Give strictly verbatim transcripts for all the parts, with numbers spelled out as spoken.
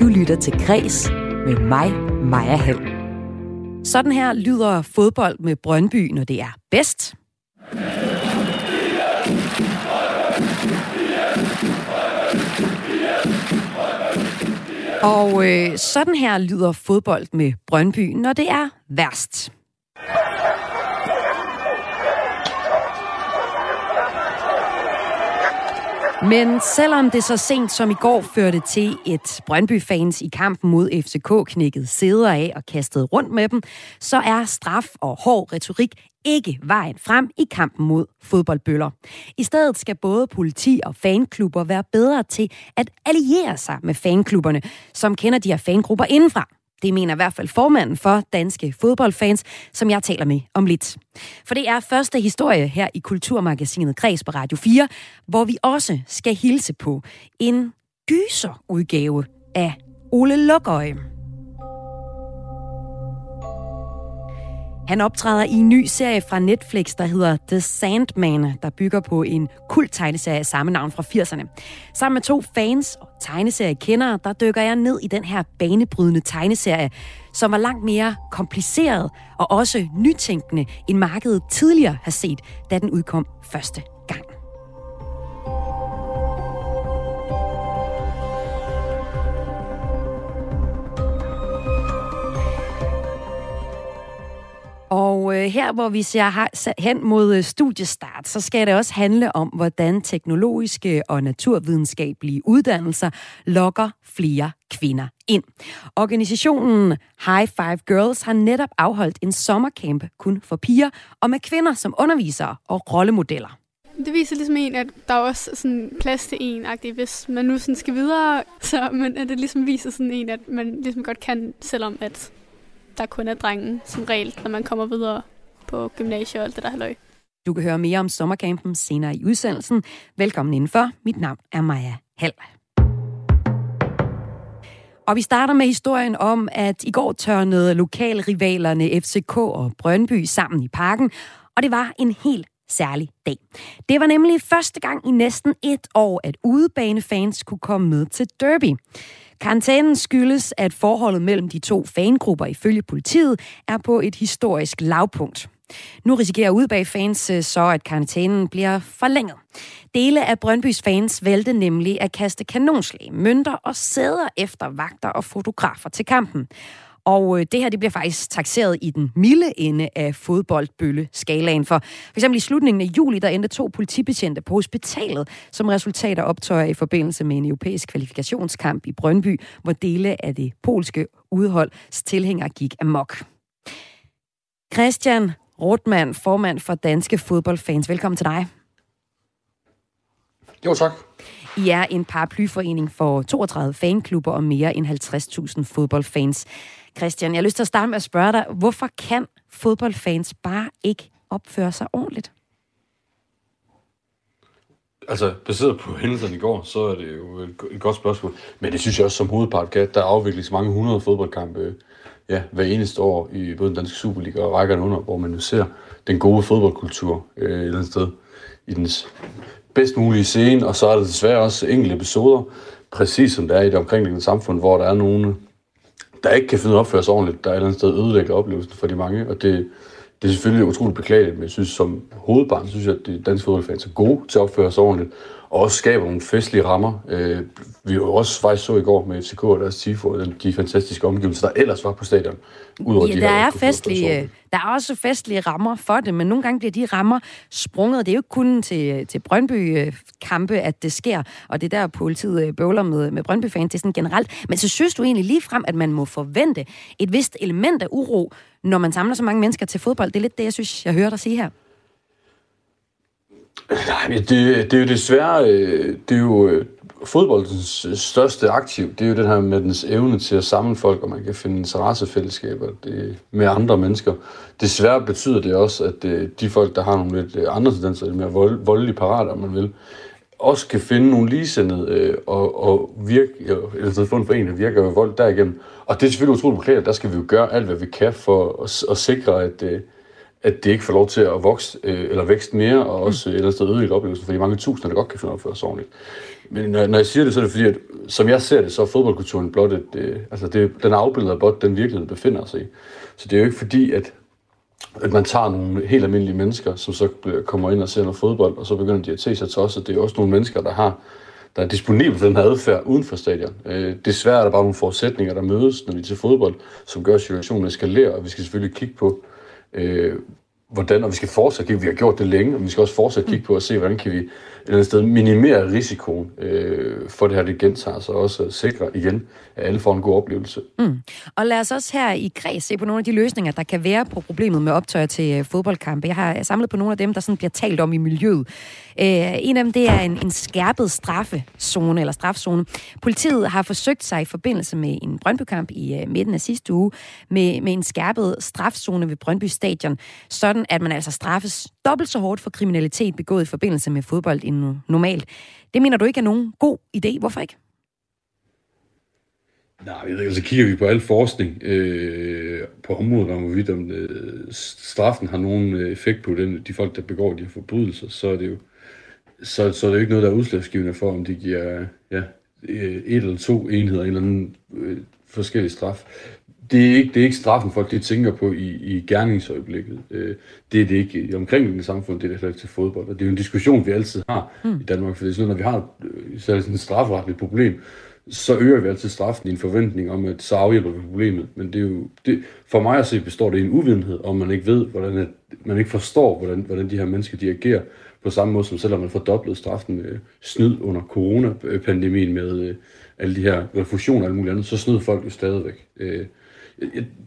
Du lytter til Græs med mig, Maja Hald. Sådan her lyder fodbold med Brøndby, når det er bedst. Og øh, sådan her lyder fodbold med Brøndby, når det er værst. Men selvom det så sent som i går førte til, et Brøndby-fans i kampen mod F C K knækkede sæder af og kastede rundt med dem, så er straf og hård retorik ikke vejen frem i kampen mod fodboldbøller. I stedet skal både politi og fanklubber være bedre til at alliere sig med fanklubberne, som kender de her fangrupper indenfra. Det mener i hvert fald formanden for Danske Fodboldfans, som jeg taler med om lidt. For det er første historie her i Kulturmagasinet Kreds på Radio fire, hvor vi også skal hilse på en gyserudgave af Ole Logøe. Han optræder i en ny serie fra Netflix, der hedder The Sandman, der bygger på en kulttegneserie af samme navn fra firserne. Sammen med to fans og tegneseriekendere, der dykker jeg ned i den her banebrydende tegneserie, som var langt mere kompliceret og også nytænkende, end markedet tidligere har set, da den udkom første gang. Og her, hvor vi ser hen mod studiestart, så skal det også handle om, hvordan teknologiske og naturvidenskabelige uddannelser lokker flere kvinder ind. Organisationen High Five Girls har netop afholdt en sommercamp kun for piger, og med kvinder som undervisere og rollemodeller. Det viser ligesom en, at der er også sådan plads til en-agtigt. Hvis man nu sådan skal videre, så man, at det ligesom viser sådan en, at man ligesom godt kan, selvom at der kun er drengen som regel, når man kommer videre på gymnasiet og alt det der halløj. Du kan høre mere om sommercampen senere i udsendelsen. Velkommen indenfor. Mit navn er Maja Hald. Og vi starter med historien om, at i går tørnede lokalrivalerne F C K og Brøndby sammen i parken, og det var en helt særlig dag. Det var nemlig første gang i næsten et år, at udebanefans kunne komme med til derby. Karantænen skyldes, at forholdet mellem de to fangrupper ifølge politiet er på et historisk lavpunkt. Nu risikerer udebane-fans så, at karantænen bliver forlænget. Dele af Brøndbys fans valgte nemlig at kaste kanonslag, mønter og sæder efter vagter og fotografer til kampen. Og det her det bliver faktisk takseret i den milde ende af fodboldbølle-skalaen. For f.eks. i slutningen af juli, der endte to politibetjente på hospitalet, som resultater optøjer i forbindelse med en europæisk kvalifikationskamp i Brøndby, hvor dele af det polske udholds tilhængere gik amok. Christian Rortmann, formand for Danske Fodboldfans. Velkommen til dig. Jo, tak. I er en paraplyforening for toogtredive fanklubber og mere end halvtreds tusind fodboldfans. Christian, jeg har lyst til at starte med at spørge dig, hvorfor kan fodboldfans bare ikke opføre sig ordentligt? Altså, baseret på hændelserne i går, så er det jo et godt spørgsmål. Men det synes jeg også som hovedpart kan. Der afvikles mange hundrede fodboldkampe ja, hver eneste år i både den danske Superliga og rækkerne under, hvor man nu ser den gode fodboldkultur øh, et eller andet sted i dens bedst mulige scene, og så er der desværre også enkelte episoder, præcis som der er i det omkringliggende samfund, hvor der er nogle, der ikke kan finde opføres ordentligt, der er et eller andet sted ødelægger oplevelsen for de mange, og det, det er selvfølgelig utroligt beklageligt, men jeg synes som hovedbarn, synes jeg, at de danske fodboldfans er gode til at opføre sig ordentligt, og også skaber nogle festlige rammer. Vi jo også faktisk så i går med F C K og deres tifo, de fantastiske omgivelser, der ellers var på stadion. Udover ja, de der, her, er festlige, der er også festlige rammer for det, men nogle gange bliver de rammer sprunget. Det er jo ikke kun til, til Brøndby-kampe, at det sker, og det er der politiet bøvler med, med Brøndby-fans, det er sådan generelt. Men så synes du egentlig ligefrem, at man må forvente et vist element af uro, når man samler så mange mennesker til fodbold? Det er lidt det, jeg synes, jeg hører dig sige her. Nej, det, det er jo desværre, det er jo fodboldens største aktiv, det er jo det her med dens evne til at samle folk, og man kan finde interessefællesskaber med andre mennesker. Desværre betyder det også, at de folk, der har nogle lidt andre tendenser, lidt mere vold, voldelige parater, om man vil, også kan finde nogle ligesindede og, og virke, eller få en forening, der virker ved vold derigennem. Og det er selvfølgelig utroligt beklageligt, der skal vi jo gøre alt, hvad vi kan for at, at sikre, at at det ikke får lov til at vokse øh, eller vækste mere, og også mm. et eller andet sted ødelægge oplevelsen, fordi mange tusinder, der godt kan finde opført sig ordentligt. Men når, når jeg siger det, så er det fordi, at som jeg ser det, så er fodboldkulturen blot et, øh, altså det, den afbilder blot den virkelighed, der befinder sig i. Så det er jo ikke fordi, at, at man tager nogle helt almindelige mennesker, som så kommer ind og ser noget fodbold, og så begynder de at tage sig til os, og det er også nogle mennesker, der har der er disponibel for den her adfærd uden for stadion. Øh, desværre er der bare nogle forudsætninger, der mødes, når vi er til fodbold, som gør, at situationen eskalerer, og vi skal selvfølgelig kigge på, øh, hvordan, og vi skal fortsat kigge, vi har gjort det længe, og vi skal også fortsat kigge på at se, hvordan kan vi et eller andet sted minimere risikoen øh, for det her, det gentager sig, og også sikre igen, at alle får en god oplevelse. Mm. Og lad os også her i kreds se på nogle af de løsninger, der kan være på problemet med optøjer til fodboldkampe. Jeg har samlet på nogle af dem, der sådan bliver talt om i miljøet. Øh, en af dem, det er en, en skærpet straffezone, eller strafzone. Politiet har forsøgt sig i forbindelse med en Brøndby-kamp i øh, midten af sidste uge, med, med en skærpet strafzone ved Brøndby Stadion, sådan at man altså straffes dobbelt så hårdt for kriminalitet begået i forbindelse med fodbold end normalt. Det mener du ikke er nogen god idé. Hvorfor ikke? Nej, jeg ved ikke. Så kigger vi på al forskning øh, på området, om vi om øh, straffen har nogen effekt på den, de folk, der begår de her forbrydelser, så er det jo så, så er det jo ikke noget, der er udslagsgivende for, om de giver ja, et eller to enheder, en eller anden øh, forskellig straf. Det er, ikke, det er ikke straffen, folk det tænker på i, i gerningsøjeblikket. Øh, det er det ikke i omkringliggende samfund, det er det ikke til fodbold. Og det er jo en diskussion, vi altid har mm. i Danmark, for det er sådan, når vi har så sådan et strafferetligt problem, så øger vi altid straffen i en forventning om, at så afhjælper vi problemet. Men det er jo, det, for mig at se består det i en uvidenhed, og man ikke ved, hvordan at, man ikke forstår, hvordan, hvordan de her mennesker de agerer, på samme måde som selvom man fordoblede straffen med snyd under coronapandemien med øh, alle de her refusioner og alt muligt andet, så snød folk jo stadigvæk. Øh,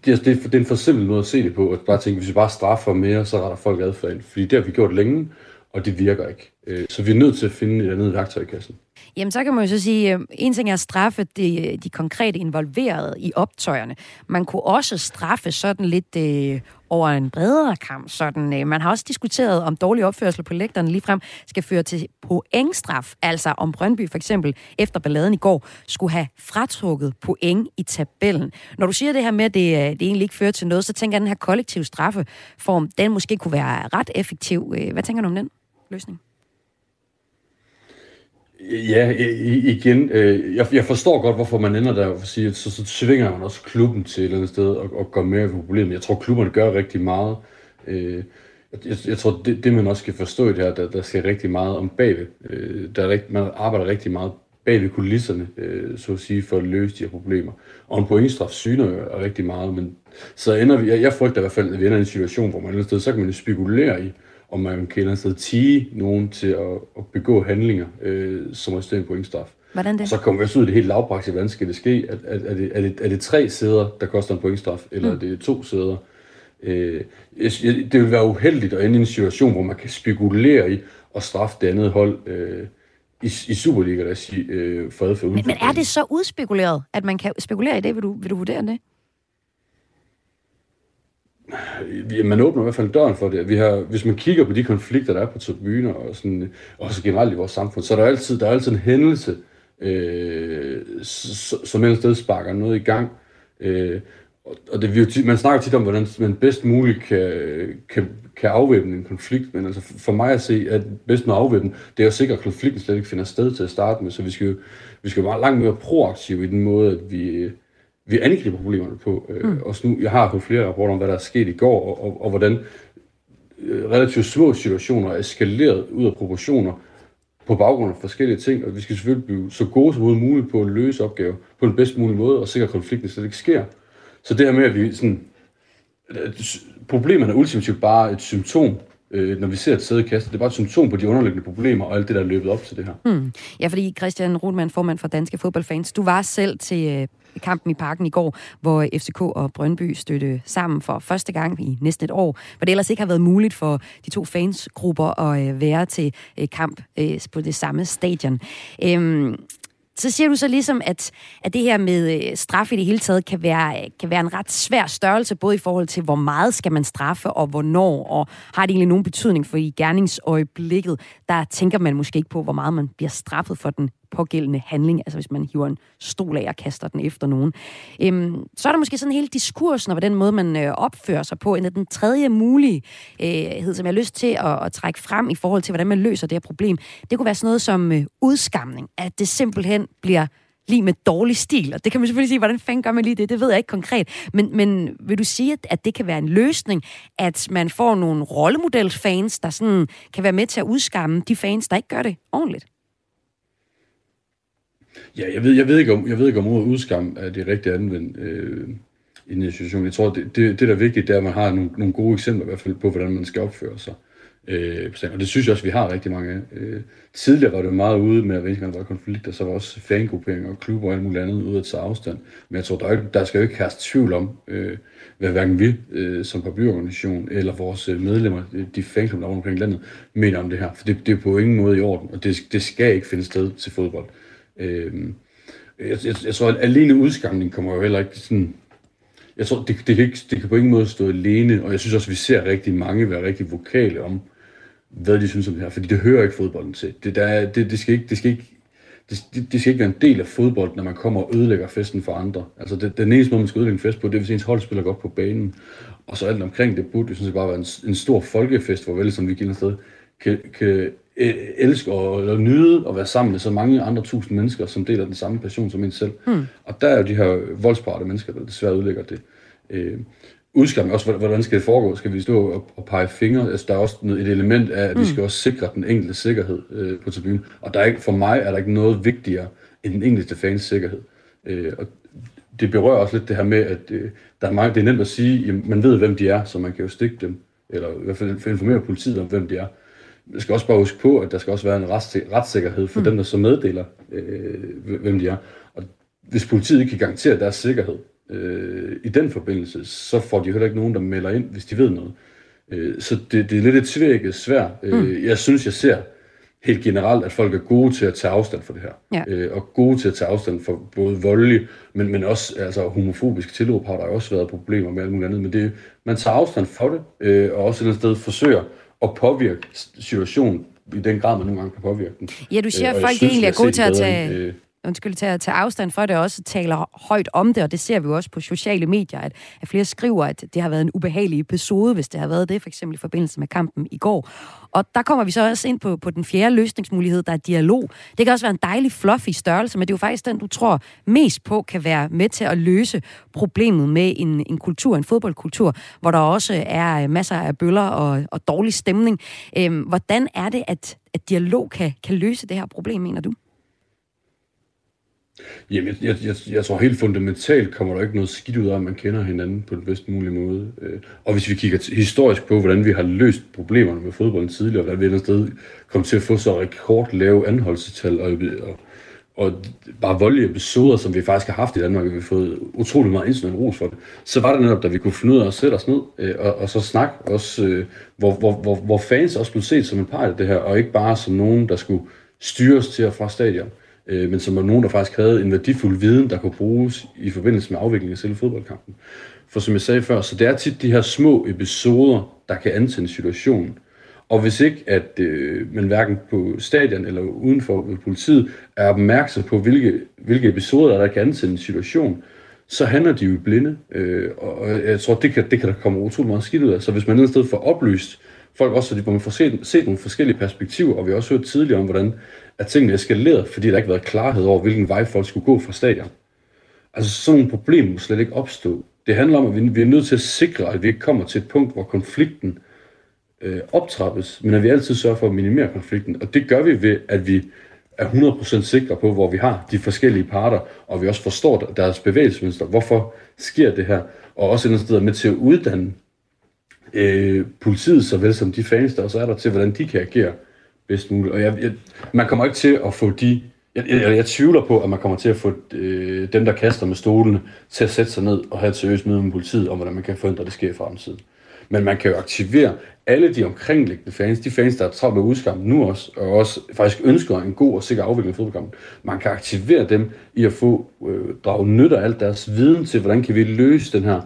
Det er, det er en for simpel måde at se det på, at bare tænke, hvis vi bare straffer mere, så retter folk adfærden. Fordi det har vi gjort længe, og det virker ikke. Så vi er nødt til at finde et andet værktøj i kassen. Jamen, så kan man jo så sige, en ting er at straffe de, de konkrete involverede i optøjerne. Man kunne også straffe sådan lidt øh, over en bredere kamp. Sådan, øh, man har også diskuteret, om dårlig opførsel på lægterne ligefrem skal føre til pointstraf. Altså om Brøndby for eksempel efter balladen i går skulle have fratrukket point i tabellen. Når du siger det her med, at det, det egentlig ikke fører til noget, så tænker jeg, at den her kollektive straffeform, den måske kunne være ret effektiv. Hvad tænker du om den løsning? Ja, igen, jeg forstår godt, hvorfor man ender der, for at sige, at så, så svinger man også klubben til et eller andet sted og, og går mere i problemet. Jeg tror, klubberne gør rigtig meget. Jeg, jeg tror, det, det man også skal forstå i det her, der, der skal rigtig meget om bagved. Der er, man arbejder rigtig meget bagved kulisserne, så at sige, for at løse de her problemer. Og en pointstraf syner jo rigtig meget, men så ender vi, jeg, jeg frygter i hvert fald, at vi ender i en situation, hvor man et eller andet sted, så kan man jo spekulere i, og man kan et sted tige nogen til at, at begå handlinger, øh, som er stedet en pointstraf. Hvordan det? Så kommer vi også ud i det helt lavpraktisk, hvordan skal det ske? Er, er, er, det, er, det, er det tre sæder, der koster en pointstraf, eller mm. er det to sæder? Øh, det vil være uheldigt at ende i en situation, hvor man kan spekulere i at straffe det andet hold øh, i, i Superliga, der siger øh, for adfærd. Men, men er det så udspekuleret, at man kan spekulere i det? Vil du, vil du vurdere det? Man åbner i hvert fald døren for det. Vi har, hvis man kigger på de konflikter, der er på tribuner og sådan, også generelt i vores samfund, så er der altid, der er altid en hændelse, øh, som et sted sparker noget i gang. Øh, og det, man snakker tit om, hvordan man bedst muligt kan, kan, kan afvæbne en konflikt, men altså for mig at se, at bedst med afvæbne, det er at sikre, at konflikten slet ikke finder sted til at starte med, så vi skal jo vi skal være langt mere proaktive i den måde, at vi... vi angriber problemerne på. Mm. Også nu, jeg har hørt flere rapporter om, hvad der er sket i går, og, og, og hvordan relativt små situationer er eskaleret ud af proportioner på baggrund af forskellige ting, og vi skal selvfølgelig blive så gode som muligt på at løse opgaver på den bedst mulige måde, og sikre, at konflikten slet ikke sker. Så det her med, at vi sådan... problemerne er ultimativt bare et symptom, når vi ser et sædekaster. Det er bare et symptom på de underliggende problemer og alt det, der er løbet op til det her. Mm. Ja, fordi Christian Rortmann, formand for Danske Fodboldfans, du var selv til kampen i Parken i går, hvor F C K og Brøndby stødte sammen for første gang i næsten et år, hvor det ellers ikke har været muligt for de to fansgrupper at være til kamp på det samme stadion. Øhm, så siger du så ligesom, at, at det her med straf i det hele taget kan være, kan være en ret svær størrelse, både i forhold til, hvor meget skal man straffe, og hvornår, og har det egentlig nogen betydning for i gerningsøjeblikket, der tænker man måske ikke på, hvor meget man bliver straffet for den pågældende handling, altså hvis man hiver en stol af og kaster den efter nogen. Øhm, så er der måske sådan hele diskursen og den måde, man øh, opfører sig på, end den tredje mulighed, øh, som jeg har lyst til at, at trække frem i forhold til, hvordan man løser det her problem. Det kunne være sådan noget som øh, udskamning, at det simpelthen bliver lige med dårlig stil, og det kan man selvfølgelig sige, hvordan fanden gør man lige det, det ved jeg ikke konkret, men, men vil du sige, at det kan være en løsning, at man får nogle rollemodelsfans, der sådan kan være med til at udskamme de fans, der ikke gør det ordentligt? Ja, jeg ved, jeg ved ikke om, jeg ved ikke om ordet udskam er det rigtigt anvendt øh, i en situation. Jeg tror, det, det, det der er vigtigt, det er, at man har nogle, nogle gode eksempler i hvert fald på, hvordan man skal opføre sig. Øh, og det synes jeg også, vi har rigtig mange af. Øh, tidligere var det meget ude med, at hver gang der var konflikter, så var også fangrupperinger og klubber og alt muligt andet ude at tage afstand. Men jeg tror, der, ikke, der skal jo ikke herske tvivl om, øh, hvad hverken vi øh, som paraplyorganisation eller vores medlemmer, de fanklubber, der rundt omkring landet, mener om det her. For det, det er på ingen måde i orden, og det, det skal ikke finde sted til fodbold. Øh, jeg, jeg, jeg tror, at alene udskamning kommer jo heller ikke sådan... Jeg tror, det, det, kan ikke, det kan på ingen måde stå alene, og jeg synes også, vi ser rigtig mange være rigtig vokale om, hvad de synes om det her, fordi det hører ikke fodbolden til. Det, der, det, det, skal, ikke, det, skal, ikke, det, det skal ikke være en del af fodbolden, når man kommer og ødelægger festen for andre. Altså, det, den eneste måde, man skal ødelægge en fest på, det er, hvis ens hold spiller godt på banen. Og så alt omkring det burde det synes jeg bare være en, en stor folkefest, hvor vel, som vi giver sted, kan, kan elske og eller nyde at være sammen med så mange andre tusind mennesker, som deler den samme passion som en selv. Mm. Og der er jo de her voldsparate mennesker, der desværre ødelægger det. Øh, Udskamming også, hvordan skal det foregå? Skal vi stå og pege fingre? Altså, der er også et element af, at vi skal også sikre den enkelte sikkerhed øh, på tribunen. Og der er ikke, for mig er der ikke noget vigtigere end den enkelte fans sikkerhed. Øh, og det berører også lidt det her med, at øh, der er mange, det er nemt at sige, jamen, man ved, hvem de er, så man kan jo stikke dem. Eller i hvert fald informere politiet om, hvem de er. Man skal også bare huske på, at der skal også være en retssikkerhed for mm. dem, der så meddeler, øh, hvem de er. Og hvis politiet ikke kan garantere deres sikkerhed, i den forbindelse, så får de heller ikke nogen, der melder ind, hvis de ved noget. Så det, det er lidt et tvækket svært. Mm. Jeg synes, jeg ser helt generelt, at folk er gode til at tage afstand for det her. Ja. Og gode til at tage afstand for både voldelig, men, men også altså, homofobisk tilråb har der også været problemer med alt muligt andet. Men det, man tager afstand for det, og også et eller andet sted forsøger at påvirke situationen i den grad, man nogle gange kan påvirke den. Ja, du siger, at folk synes, egentlig er gode til at tage... End, undskyld, til at tage afstand fra det, og også taler højt om det, og det ser vi jo også på sociale medier, at, at flere skriver, at det har været en ubehagelig episode, hvis det har været det, for eksempel i forbindelse med kampen i går. Og der kommer vi så også ind på, på den fjerde løsningsmulighed, der er dialog. Det kan også være en dejlig fluffy størrelse, men det er jo faktisk den, du tror mest på, kan være med til at løse problemet med en, en kultur, en fodboldkultur, hvor der også er masser af bøller og, og dårlig stemning. Øhm, hvordan er det, at, at dialog kan, kan løse det her problem, mener du? Jamen, jeg, jeg, jeg, jeg tror helt fundamentalt kommer der ikke noget skidt ud af, at man kender hinanden på den bedst mulige måde. Og hvis vi kigger t- historisk på, hvordan vi har løst problemerne med fodbolden tidligere, hvordan vi et sted kom til at få så rekordlave anholdelsetal og, og, og bare voldelige episoder, som vi faktisk har haft i Danmark, og vi har fået utrolig meget international ros for det, så var det netop, da vi kunne finde ud af at sætte os ned og, og så snakke også, hvor, hvor, hvor, hvor fans også blev set som en part af det her, og ikke bare som nogen, der skulle styres til og fra stadion, men som var nogen, der faktisk havde en værdifuld viden, der kunne bruges i forbindelse med afviklingen af selve fodboldkampen. For som jeg sagde før, så det er tit de her små episoder, der kan antænde situationen. Og hvis ikke, at øh, man hverken på stadion eller udenfor ved politiet er opmærksom på, hvilke, hvilke episoder, der kan antænde situationen, så handler de jo blinde. Øh, og jeg tror, det kan, det kan der komme utrolig meget skidt ud af. Så hvis man et sted får oplyst folk også, hvor man får set, set nogle forskellige perspektiver, og vi har også hørt tidligere om, hvordan at tingene eskalerede, fordi der ikke var klarhed over, hvilken vej folk skulle gå fra stadion. Altså sådan nogle problemer må slet ikke opstå. Det handler om, at vi er nødt til at sikre, at vi ikke kommer til et punkt, hvor konflikten øh, optrappes, men at vi altid sørger for at minimere konflikten. Og det gør vi ved, at vi er hundrede procent sikre på, hvor vi har de forskellige parter, og vi også forstår deres bevægelsesmønster. Hvorfor sker det her? Og også et eller andet sted med til at uddanne øh, politiet, såvel som de fans, der også er der til, hvordan de kan agere bedst muligt. Og jeg, jeg, man kommer ikke til at få de... Jeg, jeg, jeg tvivler på, at man kommer til at få øh, dem, der kaster med stolene, til at sætte sig ned og have et seriøst møde med politiet om, hvordan man kan forhindre, at det sker i fremtiden. Men man kan jo aktivere alle de omkringliggende fans, de fans, der er travlt med udskam nu også, og også faktisk ønsker en god og sikker afvikling af fodboldkampen. Man kan aktivere dem i at få øh, drage nytte af alt deres viden til, hvordan kan vi løse den her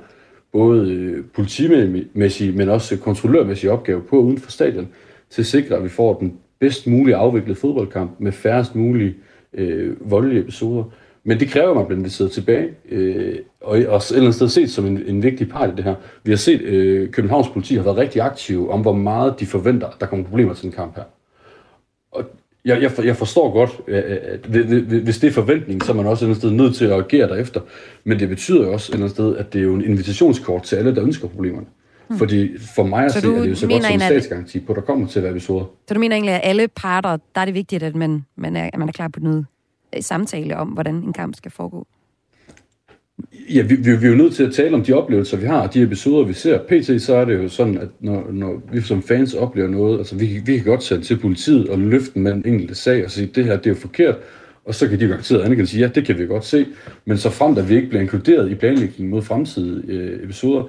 både øh, politimæssige, men også kontrollørmæssige opgave på uden for stadion, til at sikre, at vi får den bedst muligt afviklet fodboldkamp med færrest mulige øh, voldelige episoder. Men det kræver, at man bliver inviteret tilbage, øh, og også et eller andet sted set som en, en vigtig part i det her. Vi har set, at øh, Københavns politi har været rigtig aktive om, hvor meget de forventer, der kommer problemer til den kamp her. Og jeg, jeg, jeg forstår godt, at hvis det er forventning, så er man også et eller andet sted nødt til at agere derefter. Men det betyder jo også et eller andet sted, at det er jo en invitationskort til alle, der ønsker problemerne. Hmm. Fordi for mig at så se, at det er jo så godt som en statsgaranti på, der kommer til at være episoder. Så du mener egentlig, at alle parter, der er det vigtigt, at man, man, er, at man er klar på noget samtale om, hvordan en kamp skal foregå? Ja, vi, vi, vi er jo nødt til at tale om de oplevelser, vi har, og de episoder, vi ser. P T, så er det jo sådan, at når, når vi som fans oplever noget, altså vi, vi kan godt sende til politiet og løfte med en enkelte sag og sige, det her, det er jo forkert, og så kan de jo garanteret andet kan sige, ja, det kan vi godt se, men så frem, da vi ikke bliver inkluderet i planlægningen mod fremtidige øh, episoder,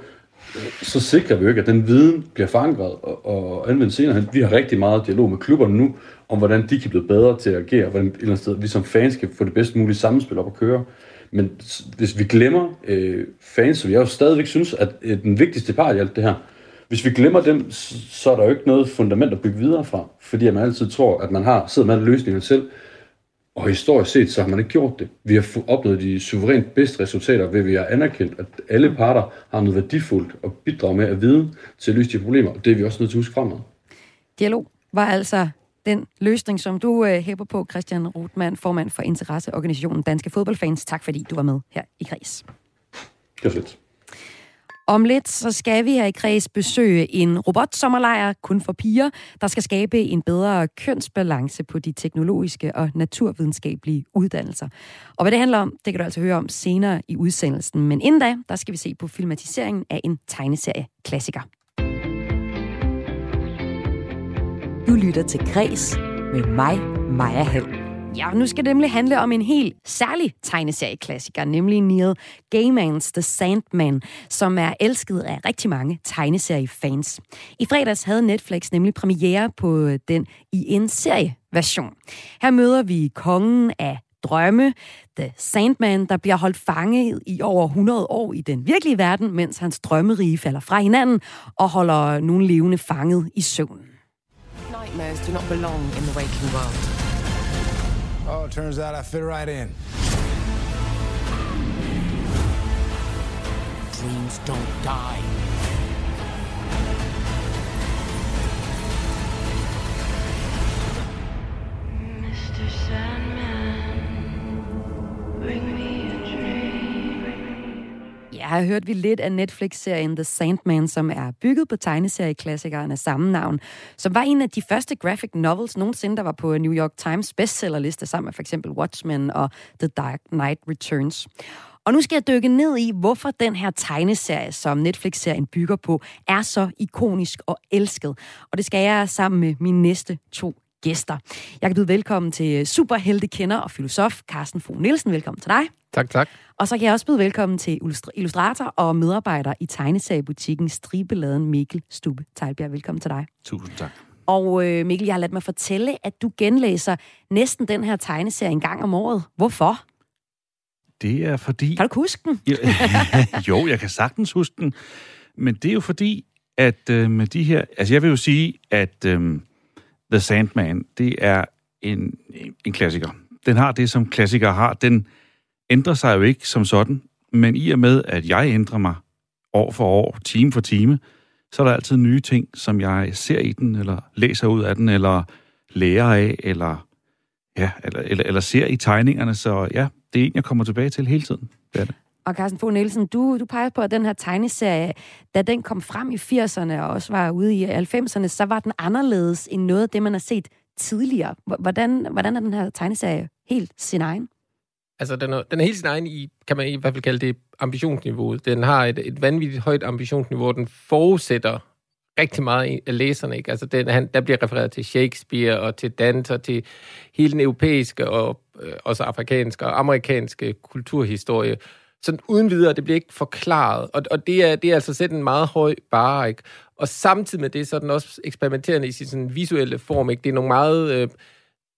så sikrer vi jo ikke, at den viden bliver forankret og, og anvendt senere. Vi har rigtig meget dialog med klubberne nu, om hvordan de kan blive bedre til at agere, og hvordan et eller andet sted, vi som fans kan få det bedst mulige sammenspil op at køre. Men hvis vi glemmer øh, fans, som jeg jo stadigvæk synes, at øh, den vigtigste part i alt det her, hvis vi glemmer dem, så er der jo ikke noget fundament at bygge videre fra, fordi man altid tror, at man har sidder med løsningen selv, og historisk set, så har man ikke gjort det. Vi har opnået de suverænt bedste resultater, ved vi har anerkendt, at alle parter har noget værdifuldt at bidrage med at vide til at løse de problemer, og det er vi også nødt til at huske fremad. Dialog var altså den løsning, som du hæber på, Christian Rortmann, formand for interesseorganisationen Danske Fodboldfans. Tak fordi du var med her i Kreds. Det var fedt. Om lidt, så skal vi her i Kreds besøge en robotsommerlejr, kun for piger, der skal skabe en bedre kønsbalance på de teknologiske og naturvidenskabelige uddannelser. Og hvad det handler om, det kan du altså høre om senere i udsendelsen. Men inden da, der skal vi se på filmatiseringen af en tegneserieklassiker. Du lytter til Kreds med mig, Maja Hald. Ja, nu skal det nemlig handle om en helt særlig tegneserieklassiker, nemlig Neil Gaimans The Sandman, som er elsket af rigtig mange tegneseriefans. I fredags havde Netflix nemlig premiere på den i en serieversion. Her møder vi kongen af drømme, The Sandman, der bliver holdt fanget i over hundrede år i den virkelige verden, mens hans drømmerige falder fra hinanden og holder nogle levende fanget i søvn. Nightmares do not belong in the waking world. Oh, it turns out I fit right in. Dreams don't die. Mister Sandman, bring me a dream. Ja, her hørte vi lidt af Netflix-serien The Sandman, som er bygget på tegneserieklassikeren af samme navn, som var en af de første graphic novels nogensinde, der var på New York Times bestsellerliste, sammen med for eksempel Watchmen og The Dark Knight Returns. Og nu skal jeg dykke ned i, hvorfor den her tegneserie, som Netflix-serien bygger på, er så ikonisk og elsket. Og det skal jeg sammen med mine næste to gæster. Jeg kan byde velkommen til superheltekender og filosof Carsten Fogh Nielsen. Velkommen til dig. Tak, tak. Og så kan jeg også byde velkommen til illustrator og medarbejder i tegneseriebutikken Stribeladen, Mikkel Stube Tejlbjerg. Velkommen til dig. Tusind tak. Og øh, Mikkel, jeg har ladt mig fortælle, at du genlæser næsten den her tegneserie en gang om året. Hvorfor? Det er fordi... Kan du huske den? Jo, jeg kan sagtens huske den. Men det er jo fordi, at øh, med de her... Altså, jeg vil jo sige, at... Øh, The Sandman, det er en, en klassiker. Den har det, som klassikere har. Den ændrer sig jo ikke som sådan, men i og med, at jeg ændrer mig år for år, time for time, så er der altid nye ting, som jeg ser i den, eller læser ud af den, eller lærer af, eller, ja, eller, eller, eller ser i tegningerne. Så ja, det er en, jeg kommer tilbage til hele tiden. Det er det. Og Carsten Fogh Nielsen, du, du peger på, at den her tegneserie, da den kom frem i firserne og også var ude i halvfemserne, så var den anderledes end noget af det, man har set tidligere. Hvordan, hvordan er den her tegneserie helt sin egen? Altså, den er, den er helt sin egen i, kan man i hvert fald kalde det, ambitionsniveauet. Den har et, et vanvittigt højt ambitionsniveau, den forudsætter rigtig meget af læserne, ikke? Altså, den, han, der bliver refereret til Shakespeare og til Dante og til hele den europæiske og øh, også afrikanske og amerikanske kulturhistorie. Sådan uden videre, det bliver ikke forklaret. Og, og det, er, det er altså sæt en meget høj bare, ikke? Og samtidig med det, så er den også eksperimenterende i sin sådan visuelle form, ikke? Det er nogle meget øh,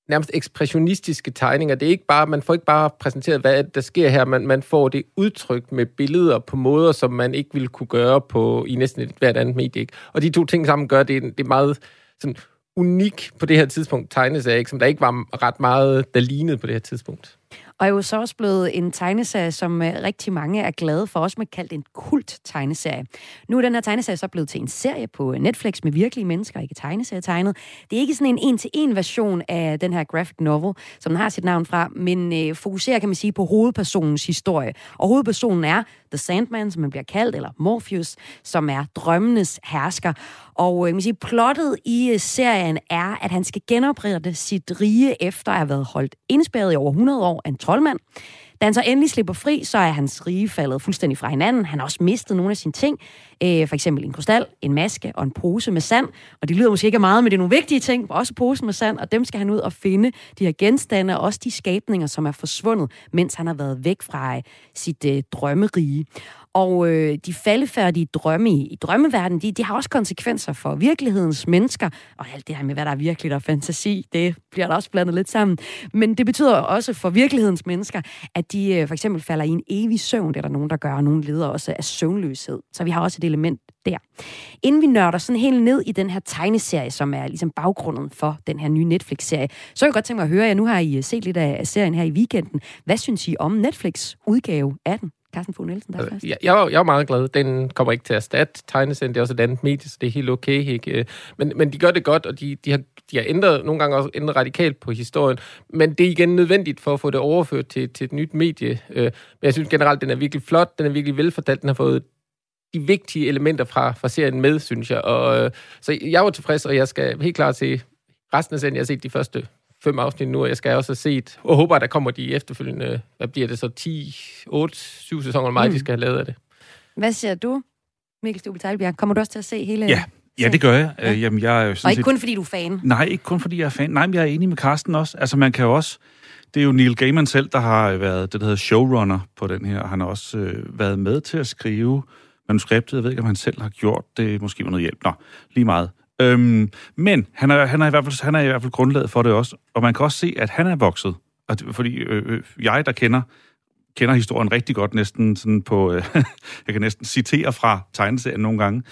nærmest ekspressionistiske tegninger. Det er ikke bare, man får ikke bare præsenteret, hvad der sker her. Man, man får det udtrykt med billeder på måder, som man ikke ville kunne gøre på, i næsten et hvert andet medie, ikke? Og de to ting sammen gør det, det er meget sådan unik på det her tidspunkt tegneserie, som der ikke var ret meget, der lignede på det her tidspunkt. Og er jo så også blevet en tegneserie, som rigtig mange er glade for, også med kaldt en kult-tegneserie. Nu er den her tegneserie så blevet til en serie på Netflix med virkelige mennesker, ikke tegneserie tegnet. Det er ikke sådan en en-til-en version af den her graphic novel, som den har sit navn fra, men øh, fokuserer, kan man sige, på hovedpersonens historie. Og hovedpersonen er The Sandman, som man bliver kaldt, eller Morpheus, som er drømmenes hersker. Og øh, kan man sige, plottet i øh, serien er, at han skal genoprette sit rige efter at have været holdt indespærret i over hundrede år af en troldmand. Da han så endelig slipper fri, så er hans rige faldet fuldstændig fra hinanden. Han har også mistet nogle af sine ting. Øh, for eksempel en krystal, en maske og en pose med sand. Og det lyder måske ikke meget, men det er nogle vigtige ting. Også posen med sand, og dem skal han ud og finde. De her genstande og også de skabninger, som er forsvundet, mens han har været væk fra øh, sit øh, drømmerige. Og øh, de faldefærdige drømme i, i drømmeverdenen, de, de har også konsekvenser for virkelighedens mennesker. Og alt det her med, hvad der er virkeligt og fantasi, det bliver der også blandet lidt sammen. Men det betyder også for virkelighedens mennesker, at de øh, for eksempel falder i en evig søvn. Det er der nogen, der gør, og nogen lider også af søvnløshed. Så vi har også et element der. Inden vi nørder sådan helt ned i den her tegneserie, som er ligesom baggrunden for den her nye Netflix-serie, så kan jeg godt tænke mig at høre jer. Nu har I set lidt af serien her i weekenden. Hvad synes I om Netflix-udgave af den? Carsten Fogh Nielsen, der er først. Jeg, jeg, var, jeg var meget glad. Den kommer ikke til at erstatte tegneserien. Det er også et andet medie, så det er helt okay. Ikke? Men, men de gør det godt, og de, de, har, de har ændret, nogle gange også ændret radikalt på historien. Men det er igen nødvendigt for at få det overført til, til et nyt medie. Men jeg synes generelt, den er virkelig flot. Den er virkelig velfortalt. Den har fået de vigtige elementer fra, fra serien med, synes jeg. Og, så jeg var tilfreds, og jeg skal helt klart se resten af serien. Jeg har set de første fem afsnit nu, og jeg skal også have set, og håber, at der kommer de efterfølgende, hvad bliver det så, ti, otte, syv sæsoner meget, mm. de skal have lavet af det. Hvad siger du, Mikkel Stube Tejlbjerg? Kommer du også til at se hele... Ja, ja det gør jeg. Ja. Øh, jamen, jeg er jo og ikke set... kun fordi du er fan? Nej, ikke kun fordi jeg er fan. Nej, men jeg er enig med Carsten også. Altså, man kan jo også... Det er jo Neil Gaiman selv, der har været det, der hedder showrunner på den her. Han har også øh, været med til at skrive manuskriptet. Jeg ved ikke, om han selv har gjort det. Måske med noget hjælp. Nå, lige meget. Øhm, men han er, han, er i hvert fald, han er i hvert fald grundlaget for det også, og man kan også se, at han er vokset, og det, fordi øh, jeg, der kender, kender historien rigtig godt, næsten sådan på, øh, jeg kan næsten citere fra tegneserien nogle gange,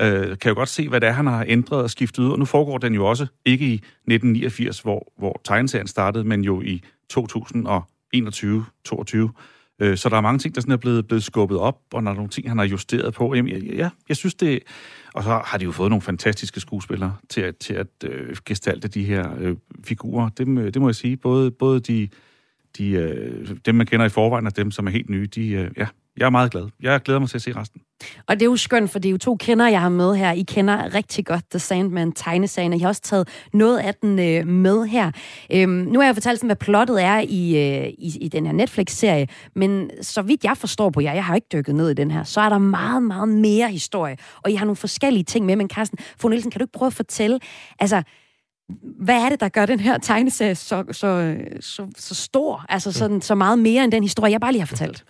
øh, kan jo godt se, hvad det er, han har ændret og skiftet ud, og nu foregår den jo også ikke i nitten niogfirs, hvor, hvor tegneserien startede, men jo i to tusind enogtyve, toogtyve. Så der er mange ting, der sådan er blevet, blevet skubbet op, og der er nogle ting, han har justeret på. Jamen, ja, ja, jeg synes det... Og så har de jo fået nogle fantastiske skuespillere til at, til at øh, gestalte de her øh, figurer. Dem, det må jeg sige. Både, både de, de, øh, dem, man kender i forvejen, og dem, som er helt nye. De, øh, ja, jeg er meget glad. Jeg glæder mig til at se resten. Og det er jo skønt, for det er jo to kendere, jeg har med her. I kender rigtig godt The Sandman-tegneserien, og jeg har også taget noget af den øh, med her. Øhm, nu har jeg fortalt, sådan, hvad plottet er i, øh, i, i den her Netflix-serie, men så vidt jeg forstår på jer, jeg har ikke dykket ned i den her, så er der meget, meget mere historie, og I har nogle forskellige ting med. Men Carsten Fogh Nielsen, kan du ikke prøve at fortælle, altså, hvad er det, der gør den her tegneserie så, så, så, så stor, altså sådan, så meget mere end den historie, jeg bare lige har fortalt?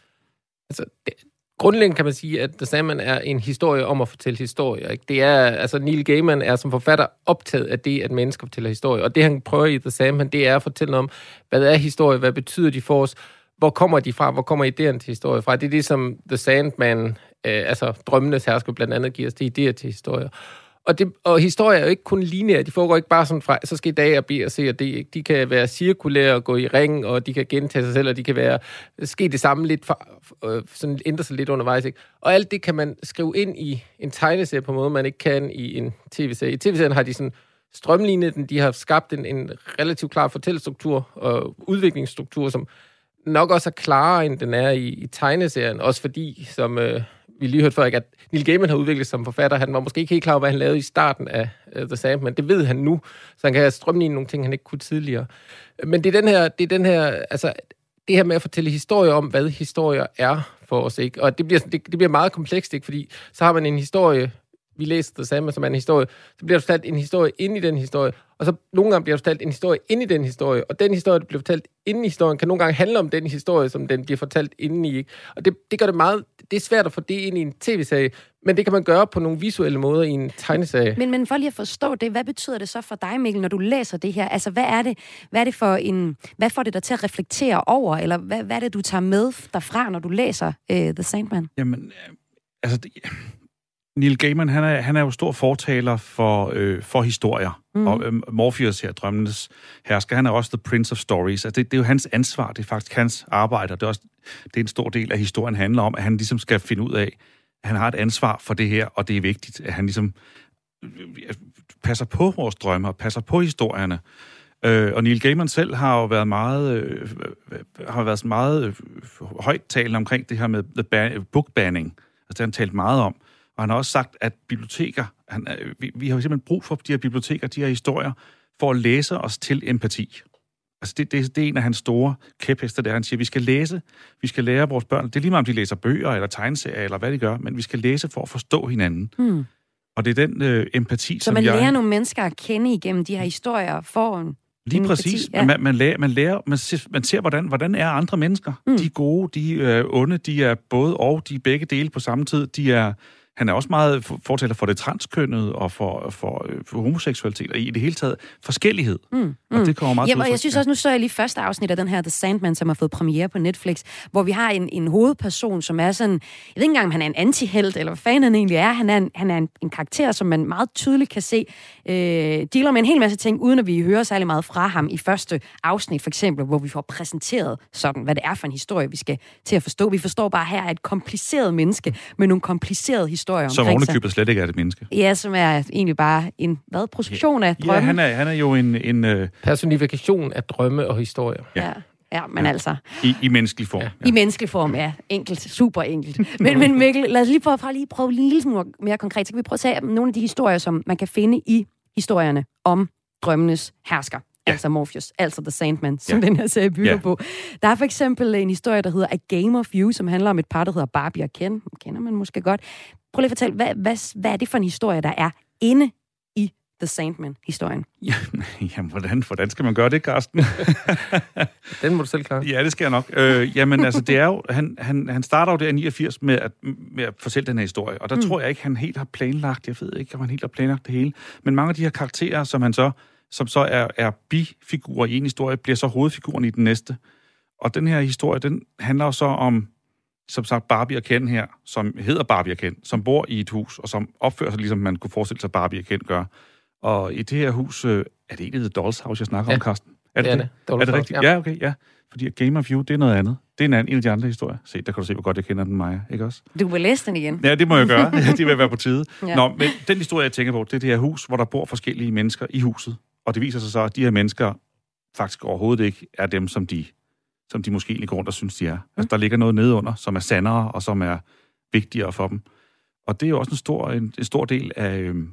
Altså, det, grundlæggende kan man sige, at The Sandman er en historie om at fortælle historier. Ikke? Det er, altså Neil Gaiman er som forfatter optaget af det, at mennesker fortæller historier. Og det, han prøver i The Sandman, det er at fortælle om, hvad er historie, hvad betyder de for os, hvor kommer de fra, hvor kommer idéerne til historie fra. Det er det, som The Sandman, øh, altså drømmenes hersker blandt andet, giver os, det idéer til historier. Og, det, og historier er jo ikke kun lineære. De foregår ikke bare sådan fra, så skal i dag og B og C og D. Ikke? De kan være cirkulære og gå i ring, og de kan gentage sig selv, og de kan være, ske det samme lidt, for, øh, sådan ændre sig lidt undervejs. Ikke? Og alt det kan man skrive ind i en tegneserie på en måde, man ikke kan i en tv-serie. I tv-serien har de sådan strømlignet den. De har skabt en, en relativt klar fortællestruktur og udviklingsstruktur, som nok også er klarere, end den er i, i tegneserien. Også fordi, som... Øh, vi lige hørte før, at Neil Gaiman har udviklet sig som forfatter. Han var måske ikke helt klar over, hvad han lavede i starten af The Sandman, men det ved han nu, så han kan strømligne nogle ting, han ikke kunne tidligere. Men det er den her, det er den her, altså det her med at fortælle historier om, hvad historier er for os, ikke? Og det bliver, det, det bliver meget komplekst, ikke? Fordi så har man en historie, vi læser The Sandman som er en historie, så bliver der fortalt en historie ind i den historie, og så nogle gange bliver der fortalt en historie ind i den historie, og den historie, der bliver fortalt inden i historien, kan nogle gange handle om den historie, som den bliver fortalt inden i. Ikke? Og det, det gør det meget, det er svært at få det ind i en tv-serie, men det kan man gøre på nogle visuelle måder i en tegneserie. Men, men for lige at forstå det, hvad betyder det så for dig, Mikkel, når du læser det her? Altså, hvad er det, hvad er det for en, hvad får det dig til at reflektere over, eller hvad, hvad er det, du tager med derfra, når du læser uh, The Sandman? Jamen, altså... Det... Neil Gaiman, han er, han er jo stor fortaler for, øh, for historier. Mm. Og øh, Morpheus her, drømmenes hersker, han er også The Prince of Stories. Altså, det, det er jo hans ansvar, det er faktisk hans arbejde, og det er, også, det er en stor del af historien handler om, at han ligesom skal finde ud af, at han har et ansvar for det her, og det er vigtigt, at han ligesom øh, passer på vores drømme og passer på historierne. Øh, og Neil Gaiman selv har jo været meget, øh, har været meget øh, højt talende omkring det her med the ban- book banning. Altså, det har han talt meget om. Og han har også sagt, at biblioteker, han, vi, vi har jo simpelthen brug for de her biblioteker, de her historier, for at læse os til empati. Altså det, det, det er en af hans store kæphester, der han siger, vi skal læse, vi skal lære vores børn, det er lige meget om de læser bøger eller tegneserier eller hvad de gør, men vi skal læse for at forstå hinanden. Hmm. Og det er den øh, empati, så som jeg... Så man lærer nogle mennesker at kende igennem de her historier foran... Lige præcis. Ja. Man, man, lærer, man, lærer, man, ser, man ser, hvordan, hvordan er andre mennesker. Mm. De er gode, de er onde, de er både og, de er begge dele på samme tid. De er, han er også meget fortaler for det transkønnede og for, for, for homoseksualitet, og i det hele taget forskellighed. Mm. Og det kommer meget ja, til og jeg synes også, nu så jeg lige første afsnit af den her The Sandman, som har fået premiere på Netflix, hvor vi har en, en hovedperson, som er sådan, jeg ved ikke engang, om han er en antihelt, eller hvad fanden han egentlig er. Han er en, han er en, en karakter, som man meget tydeligt kan se, øh, dealer med en hel masse ting, uden at vi hører særlig meget fra ham i første afsnit, for eksempel, hvor vi får præsenteret sådan, hvad det er for en historie, vi skal til at forstå. Vi forstår bare her, at et kompliceret menneske med nogle komplicerede historier, som ovenikøbet slet ikke er det menneske. Ja, som er egentlig bare en, hvad, projektion af drømme? Ja, han er, han er jo en... en øh... personifikation af drømme og historier. Ja, ja, ja men ja. altså... I, i menneskelig form. Ja. I menneskelig form, ja. Enkelt, super enkelt. Men, men Mikkel, lad os lige prøve, prøve, lige prøve en lille smule mere konkret. Så kan vi prøve at tage nogle af de historier, som man kan finde i historierne om drømmenes hersker. Ja. Altså Morpheus, altså The Sandman, som ja. den her serie bygger ja. på. Der er for eksempel en historie, der hedder A Game of You, som handler om et par, der hedder Barbie og Ken. Kender man måske godt. Prøv lige at fortælle, hvad, hvad, hvad er det for en historie, der er inde i The Sandman-historien? Jamen, jamen hvordan, hvordan skal man gøre det, Carsten? Den må du selv klare. Ja, det skal jeg nok. Øh, jamen, altså, det er jo... Han, han, han starter jo der i niogfirs med at, med at fortælle den her historie, og der mm. tror jeg ikke, han helt har planlagt... Jeg ved ikke, om han helt har planlagt det hele. Men mange af de her karakterer, som han så... som så er, er bifigurer i en historie, bliver så hovedfiguren i den næste. Og den her historie, den handler jo så om, som sagt, Barbie og Ken her, som hedder Barbie og Ken, som bor i et hus, og som opfører sig, ligesom man kunne forestille sig, Barbie og Ken gør. Og i det her hus, øh, er det egentlig The Dolls House, jeg snakker ja. om, Carsten? Er det, det, er det. det? Er det rigtigt? Ja, okay, ja. Fordi Game of You, det er noget andet. Det er en, anden, en af de andre historier. Se, der kan du se, hvor godt jeg kender den, Maja, ikke også? Du vil læse den igen. Ja, det må jeg gøre. Det vil være på tide. Ja. Nå, men den historie, jeg tænker på, det er det her hus, hvor der bor forskellige mennesker i huset. Og det viser sig så, at de her mennesker faktisk overhovedet ikke er dem, som de, som de måske egentlig går rundt og synes, de er. Altså, der ligger noget nedenunder, som er sandere og som er vigtigere for dem. Og det er jo også en stor, en, en stor del af, øhm,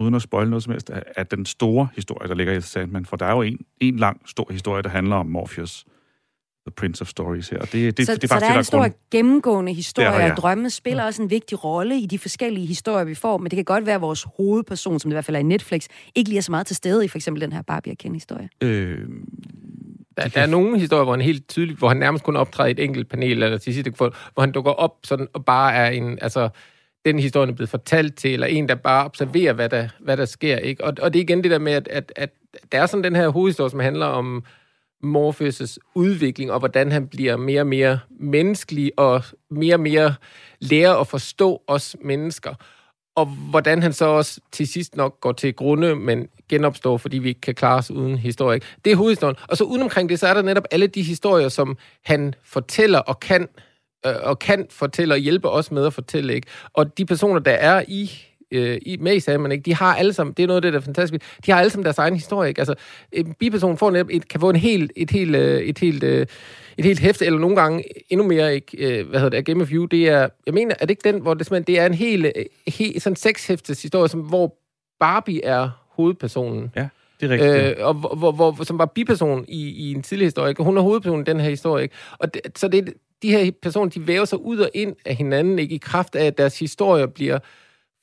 uden at spoile noget som helst, af, af den store historie, der ligger i Sandman. For der er jo en, en lang stor historie, der handler om Morpheus, The Prince of Stories her. Det, det, så det, det er så der er en stor grund... gennemgående historie, og ja. drømme spiller ja. også en vigtig rolle i de forskellige historier, vi får, men det kan godt være, at vores hovedperson, som det i hvert fald er i Netflix, ikke lige er så meget til stede i for eksempel den her Barbie og Ken-historie. Øh, der, der er nogle historier, hvor han helt tydeligt, hvor han nærmest kun optræder i et enkelt panel, eller til sidst, hvor han dukker op sådan, og bare er en... altså den historie er blevet fortalt til, eller en, der bare observerer, hvad der, hvad der sker. Ikke? Og, og det er igen det der med, at, at, at der er sådan den her hovedhistorie, som handler om Morpheus' udvikling, og hvordan han bliver mere og mere menneskelig, og mere og mere lærer at forstå os mennesker. Og hvordan han så også til sidst nok går til grunde, men genopstår, fordi vi ikke kan klare os uden historie. Det er hovedhistorien. Og så uden omkring det, så er der netop alle de historier, som han fortæller og kan og kan fortælle og hjælpe os med at fortælle, ikke? Og de personer, der er i, øh, i med i Sandman, ikke? De har alle sammen, det er noget af det, der er fantastisk, de har alle sammen deres egen historie, ikke? Altså, en biperson får netop et, kan få en helt, et helt, et helt, et helt, et helt hæfte, eller nogle gange endnu mere, ikke? Hvad hedder det, Game of You, det er, jeg mener, er det ikke den, hvor det simpelthen, det er en hel, he, sådan sekshæftes historie, som, hvor Barbie er hovedpersonen. Ja. Øh, og hvor, hvor, hvor, som var biperson i, i en tidlig historie, ikke? Hun er hovedpersonen i den her historie, ikke? Og det, så det, de her personer, de væver sig ud og ind af hinanden, ikke? I kraft af, at deres historier bliver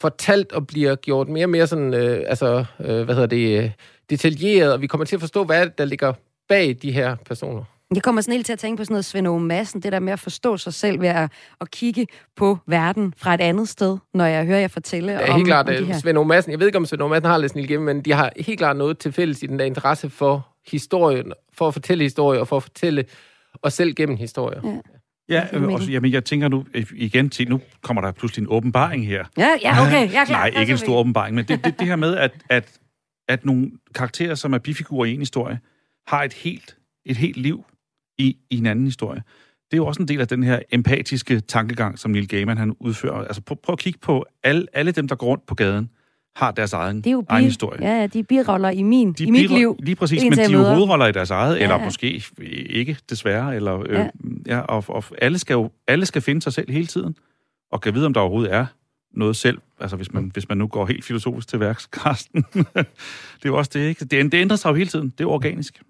fortalt og bliver gjort mere og mere sådan, øh, altså, øh, hvad hedder det, øh, detaljeret, og vi kommer til at forstå, hvad der ligger bag de her personer. Jeg kommer sådan helt til at tænke på sådan noget Svend O. Madsen, det der med at forstå sig selv ved at, at kigge på verden fra et andet sted, når jeg hører jer fortælle ja, om, helt klart, om de her. Svend O. Madsen, jeg ved ikke, om Svend O. Madsen har læst Neil Gaiman, men de har helt klart noget til fælles i den der interesse for historien, for at fortælle historie og for at fortælle os selv gennem historier. Ja. Ja, øh, også, jamen, jeg tænker nu igen til, nu kommer der pludselig en åbenbaring her. Ja, ja, okay. Jeg er klar. Nej, ikke en stor åbenbaring, men det, det, det her med, at, at, at nogle karakterer, som er bifigurer i en historie, har et helt, et helt liv i, i en anden historie. Det er jo også en del af den her empatiske tankegang, som Neil Gaiman han udfører. Altså prøv, prøv at kigge på alle, alle dem, der går rundt på gaden, har deres egen, bi- egen historie. Ja, ja, de er biroller i, min, de i mit bi- liv. Lige præcis, men de er jo hovedroller i deres eget, ja, eller måske ikke, desværre. Eller, ja. Øh, ja, og, og alle skal jo alle skal finde sig selv hele tiden, og kan vide, om der overhovedet er noget selv. Altså, hvis man, hvis man nu går helt filosofisk til værks, Carsten. Det er jo også det, ikke? Det, det ændrer sig jo hele tiden. Det er organisk.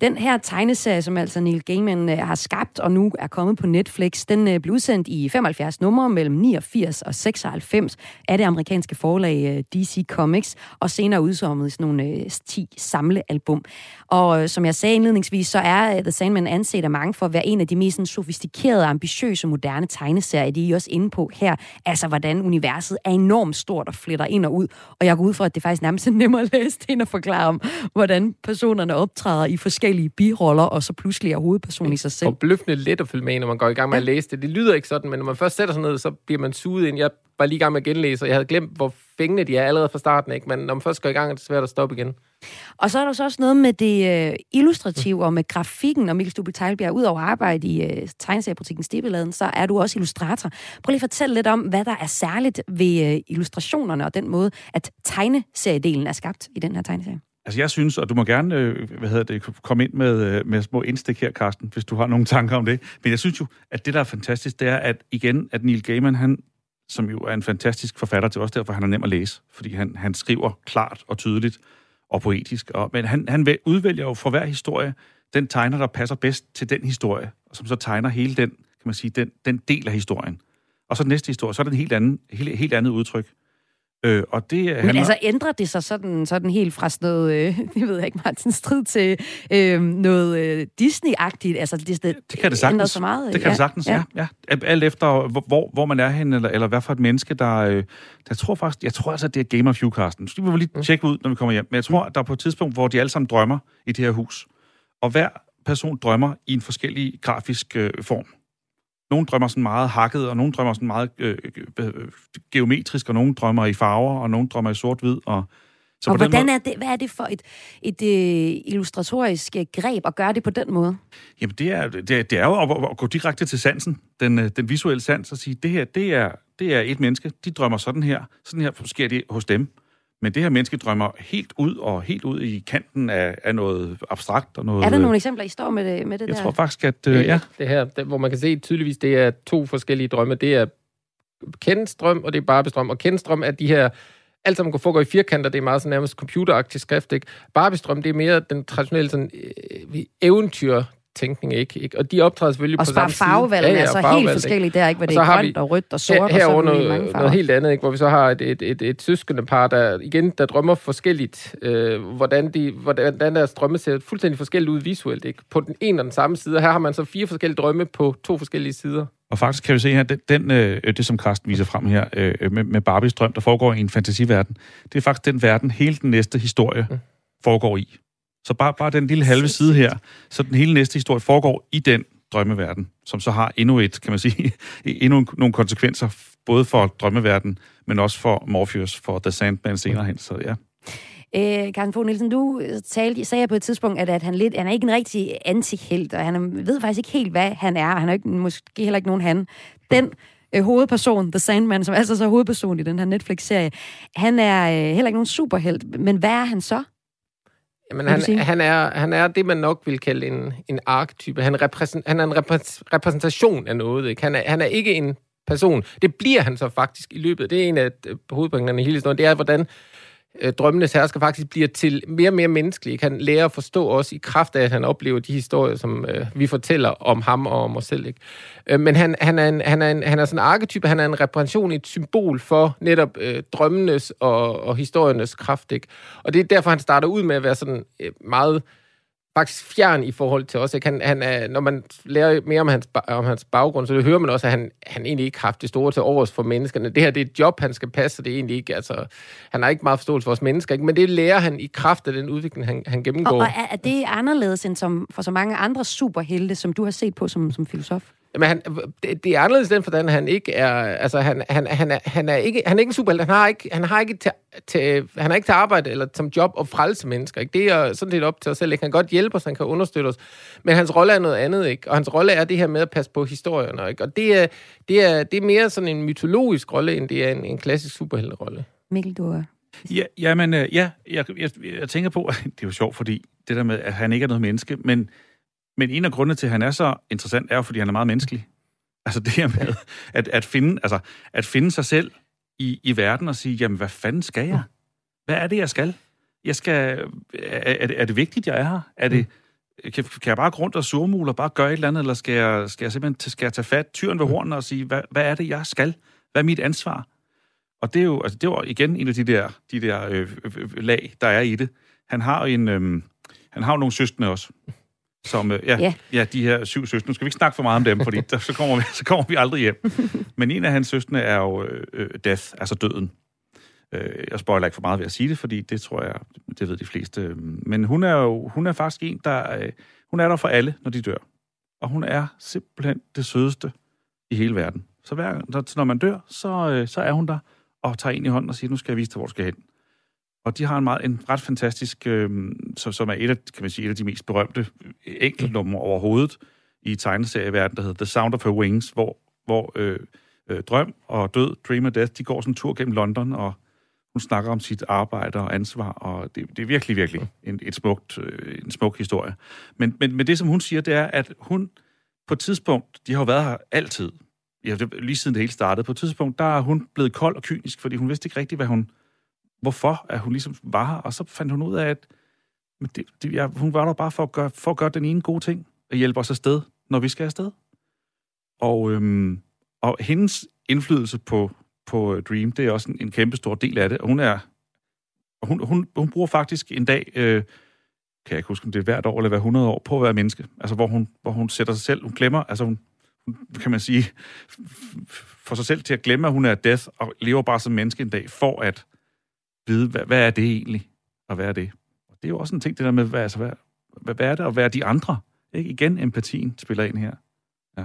Den her tegneserie, som altså Neil Gaiman øh, har skabt og nu er kommet på Netflix, den øh, blev udsendt i femoghalvfjerds numre mellem niogfirs og seksoghalvfems af det amerikanske forlag øh, D C Comics, og senere udsommet i sådan nogle øh, ti samlealbum. Og øh, som jeg sagde indledningsvis, så er øh, The Sandman anset af mange for at være en af de mest sådan, sofistikerede, ambitiøse, moderne tegneserier, de er også inde på her. Altså, hvordan universet er enormt stort og fletter ind og ud. Og jeg går ud fra, at det faktisk nærmest er nemmere at læse det, end at forklare om, hvordan personerne optræder i forskellige biroller, og så pludselig er hovedpersonen i sig selv. Og bløffende let at følge med, når man går i gang med at læse det. Det lyder ikke sådan, men når man først sætter sig ned, så bliver man suget ind. Jeg var lige i gang med at genlæse, og jeg havde glemt, hvor fængende de er allerede fra starten, ikke? Men når man først går i gang, er det svært at stoppe igen. Og så er der så også noget med det illustrative og med grafikken, og Mikkel Stube Tejlbjerg, ud over arbejde i tegneseriebutikken Stribeladen, så er du også illustrator. Prøv lige at fortælle lidt om, hvad der er særligt ved illustrationerne og den måde, at tegneseriedelen er skabt i den her tegneserie. Altså, jeg synes, og du må gerne, hvad hedder det, komme ind med, med små indstik her, Carsten, hvis du har nogle tanker om det. Men jeg synes jo, at det, der er fantastisk, det er, at igen, at Neil Gaiman, han, som jo er en fantastisk forfatter til os, derfor han er nem at læse, fordi han, han skriver klart og tydeligt og poetisk. Og, men han, han udvælger jo for hver historie den tegner, der passer bedst til den historie, og som så tegner hele den, kan man sige, den, den del af historien. Og så den næste historie, så er det en helt anden, helt, helt andet udtryk. Øh, og det, men handler... altså ændrer det sig sådan, sådan helt fra sådan noget, øh, det ved jeg ikke, Martin Strid til øh, noget øh, Disney-agtigt? Altså, det, det, det kan det sagtens. Så meget, det kan ja. det sagtens, ja. ja. Alt efter, hvor, hvor man er henne, eller, eller hvad for et menneske, der... Øh, jeg tror faktisk, jeg tror altså, at det er Game of You, Carsten. Så vi må lige tjekke ud, når vi kommer hjem. Men jeg tror, at der er på et tidspunkt, hvor de alle sammen drømmer i det her hus. Og hver person drømmer i en forskellig grafisk øh, form. Nogle drømmer sådan meget hakket, og nogle drømmer sådan meget øh, øh, geometrisk, og nogle drømmer i farver, og nogle drømmer i sort-hvid. Og, så og på hvordan den måde... er det, hvad er det for et, et øh, illustratorisk greb at gøre det på den måde? Jamen, det er, det er, det er jo at, at gå direkte til sansen, den, den visuelle sans, og sige, det her, det er, det er et menneske, de drømmer sådan her, sådan her sker det hos dem. Men det her menneske drømmer helt ud og helt ud i kanten af, af noget abstrakt og noget... Er der nogle eksempler, I står med det, med det jeg der? Jeg tror faktisk, at... Øh, ja. Det her, det, hvor man kan se tydeligvis, det er to forskellige drømme. Det er Kens drøm, og det er Barbies drøm. Og Kens drøm er de her... Alt sammen foregår i firkanter, det er meget sådan nærmest computeragtigt skrift, ikke? Barbies drøm, det er mere den traditionelle sådan, øh, eventyr... tænkning, ikke, ikke? Og de optræder selvfølgelig og på samme side. Og farvevalgene er så altså helt forskellige der, ikke? Hvor det er grønt og rødt og sort og sådan noget, noget, noget helt andet, ikke? Hvor vi så har et, et, et, et søskende par, der igen, der drømmer forskelligt, øh, hvordan, de, hvordan deres drømme ser fuldstændig forskelligt ud visuelt, ikke? På den ene og den samme side. Her har man så fire forskellige drømme på to forskellige sider. Og faktisk kan vi se her, den, den, øh, det som Carsten viser frem her, øh, med, med Barbies drøm, der foregår i en fantasiverden, det er faktisk den verden, hele den næste historie mm. foregår i. Så bare, bare den lille halve side her, så den hele næste historie foregår i den drømmeverden, som så har endnu et, kan man sige, endnu nogle konsekvenser, både for drømmeverden, men også for Morpheus, for The Sandman senere hen, så ja. Øh, Carsten Fogh Nielsen, du talte, sagde på et tidspunkt, at, at han, lidt, han er ikke en rigtig antihelt, og han ved faktisk ikke helt, hvad han er, og han er ikke, måske heller ikke nogen han. Den øh, hovedperson, The Sandman, som altså så er hovedperson i den her Netflix-serie, han er øh, heller ikke nogen superhelt, men hvad er han så? Men han, han, er, han er det, man nok vil kalde en, en arketype. Han, repræsent, han er en repræs, repræsentation af noget. Ikke? Han, er, han er ikke en person. Det bliver han så faktisk i løbet. Det er en af hovedpunkterne i hele historien. Det er, hvordan øh, drømmenes hersker faktisk bliver til mere og mere menneskelig. Ikke? Han lærer at forstå os i kraft af, at han oplever de historier, som øh, vi fortæller om ham og om os selv. Ikke? Øh, men han, han, er en, han, er en, han er sådan en arketype. Han er en repræsentation, et symbol for netop øh, drømmenes og, og historiernes kraft. Ikke? Og det er derfor, han starter ud med at være sådan øh, meget faktisk fjern i forhold til os. Ikke? Han, han er, når man lærer mere om hans, om hans baggrund, så det hører man også, at han, han egentlig ikke har haft det store til overs for menneskerne. Det her, det er et job, han skal passe, og det er egentlig ikke, altså, han har ikke meget forståelse for os mennesker, ikke? Men det lærer han i kraft af den udvikling, han, han gennemgår. Og, og er det anderledes end som, for så mange andre superhelte, som du har set på som, som filosof? Men han, det, det er anderledes den, hvordan han ikke er... Altså, han, han, han, er, han er ikke han er ikke en superhelt. Han har ikke, han har ikke til, til, han har ikke til arbejde eller som job at frelse mennesker, ikke? Det er sådan set op til os selv. Ikke? Han kan godt hjælpe os, han kan understøtte os. Men hans rolle er noget andet, ikke? Og hans rolle er det her med at passe på historierne, ikke? Og det er, det er, det er mere sådan en mytologisk rolle, end det er en, en klassisk superhelterolle. Mikkel, du er... Ja, jamen, ja jeg, jeg, jeg tænker på... at det er jo sjovt, fordi det der med, at han ikke er noget menneske, men... Men en af grundene til, at han er så interessant, er jo, fordi han er meget menneskelig. Altså det her med at, at, finde, altså, at finde sig selv i, i verden og sige, jamen hvad fanden skal jeg? Hvad er det, jeg skal? Jeg skal er, er, det, er det vigtigt, jeg er her? Er det, kan, kan jeg bare gå rundt og surmule og bare gøre et eller andet, eller skal jeg, skal jeg simpelthen skal jeg tage fat tyren ved hornene og sige, hvad, hvad er det, jeg skal? Hvad er mit ansvar? Og det er jo, altså, det er jo igen en af de der, de der øh, øh, lag, der er i det. Han har jo en, øh, han har jo nogle søskende også. Som, ja, yeah. ja, de her syv søstre. Nu skal vi ikke snakke for meget om dem, fordi der, så, kommer vi, så kommer vi aldrig hjem. Men en af hans søstre er jo øh, Death, altså døden. Øh, jeg spoiler ikke for meget ved at sige det, fordi det tror jeg, det ved de fleste. Men hun er jo hun er faktisk en, der... Øh, hun er der for alle, når de dør. Og hun er simpelthen det sødeste i hele verden. Så hver, når man dør, så, øh, så er hun der og tager en i hånden og siger, nu skal jeg vise dig, hvor du skal hen. Og de har en meget en ret fantastisk, øh, som, som er et af, kan man sige, et af de mest berømte enkeltnummer overhovedet i tegneserieverdenen, der hedder The Sound of Her Wings, hvor, hvor øh, øh, drøm og død, dream og death, de går sådan en tur gennem London, og hun snakker om sit arbejde og ansvar, og det, det er virkelig, virkelig en, et smukt, øh, en smuk historie. Men, men, men det, som hun siger, det er, at hun på et tidspunkt, de har jo været her altid, ja, lige siden det hele startede, på et tidspunkt, der er hun blevet kold og kynisk, fordi hun vidste ikke rigtigt, hvad hun... hvorfor at hun ligesom var her, og så fandt hun ud af, at men det, det, ja, hun var der bare for at, gøre, for at gøre den ene gode ting, og hjælpe os afsted, når vi skal afsted. Og, øhm, og hendes indflydelse på, på Dream, det er også en, en kæmpe stor del af det, og hun er, og hun, hun, hun bruger faktisk en dag, øh, kan jeg ikke huske, om det er hvert år, eller hver hundrede år, på at være menneske, altså hvor hun, hvor hun sætter sig selv, hun glemmer, altså hun, kan man sige, får sig selv til at glemme, at hun er death, og lever bare som menneske en dag, for at vide, hvad, hvad er det egentlig, og hvad er det? Og det er jo også en ting, det der med, hvad, altså, hvad, hvad, hvad er det, og hvad er de andre? Ikke? Igen, empatien spiller ind her. Ja.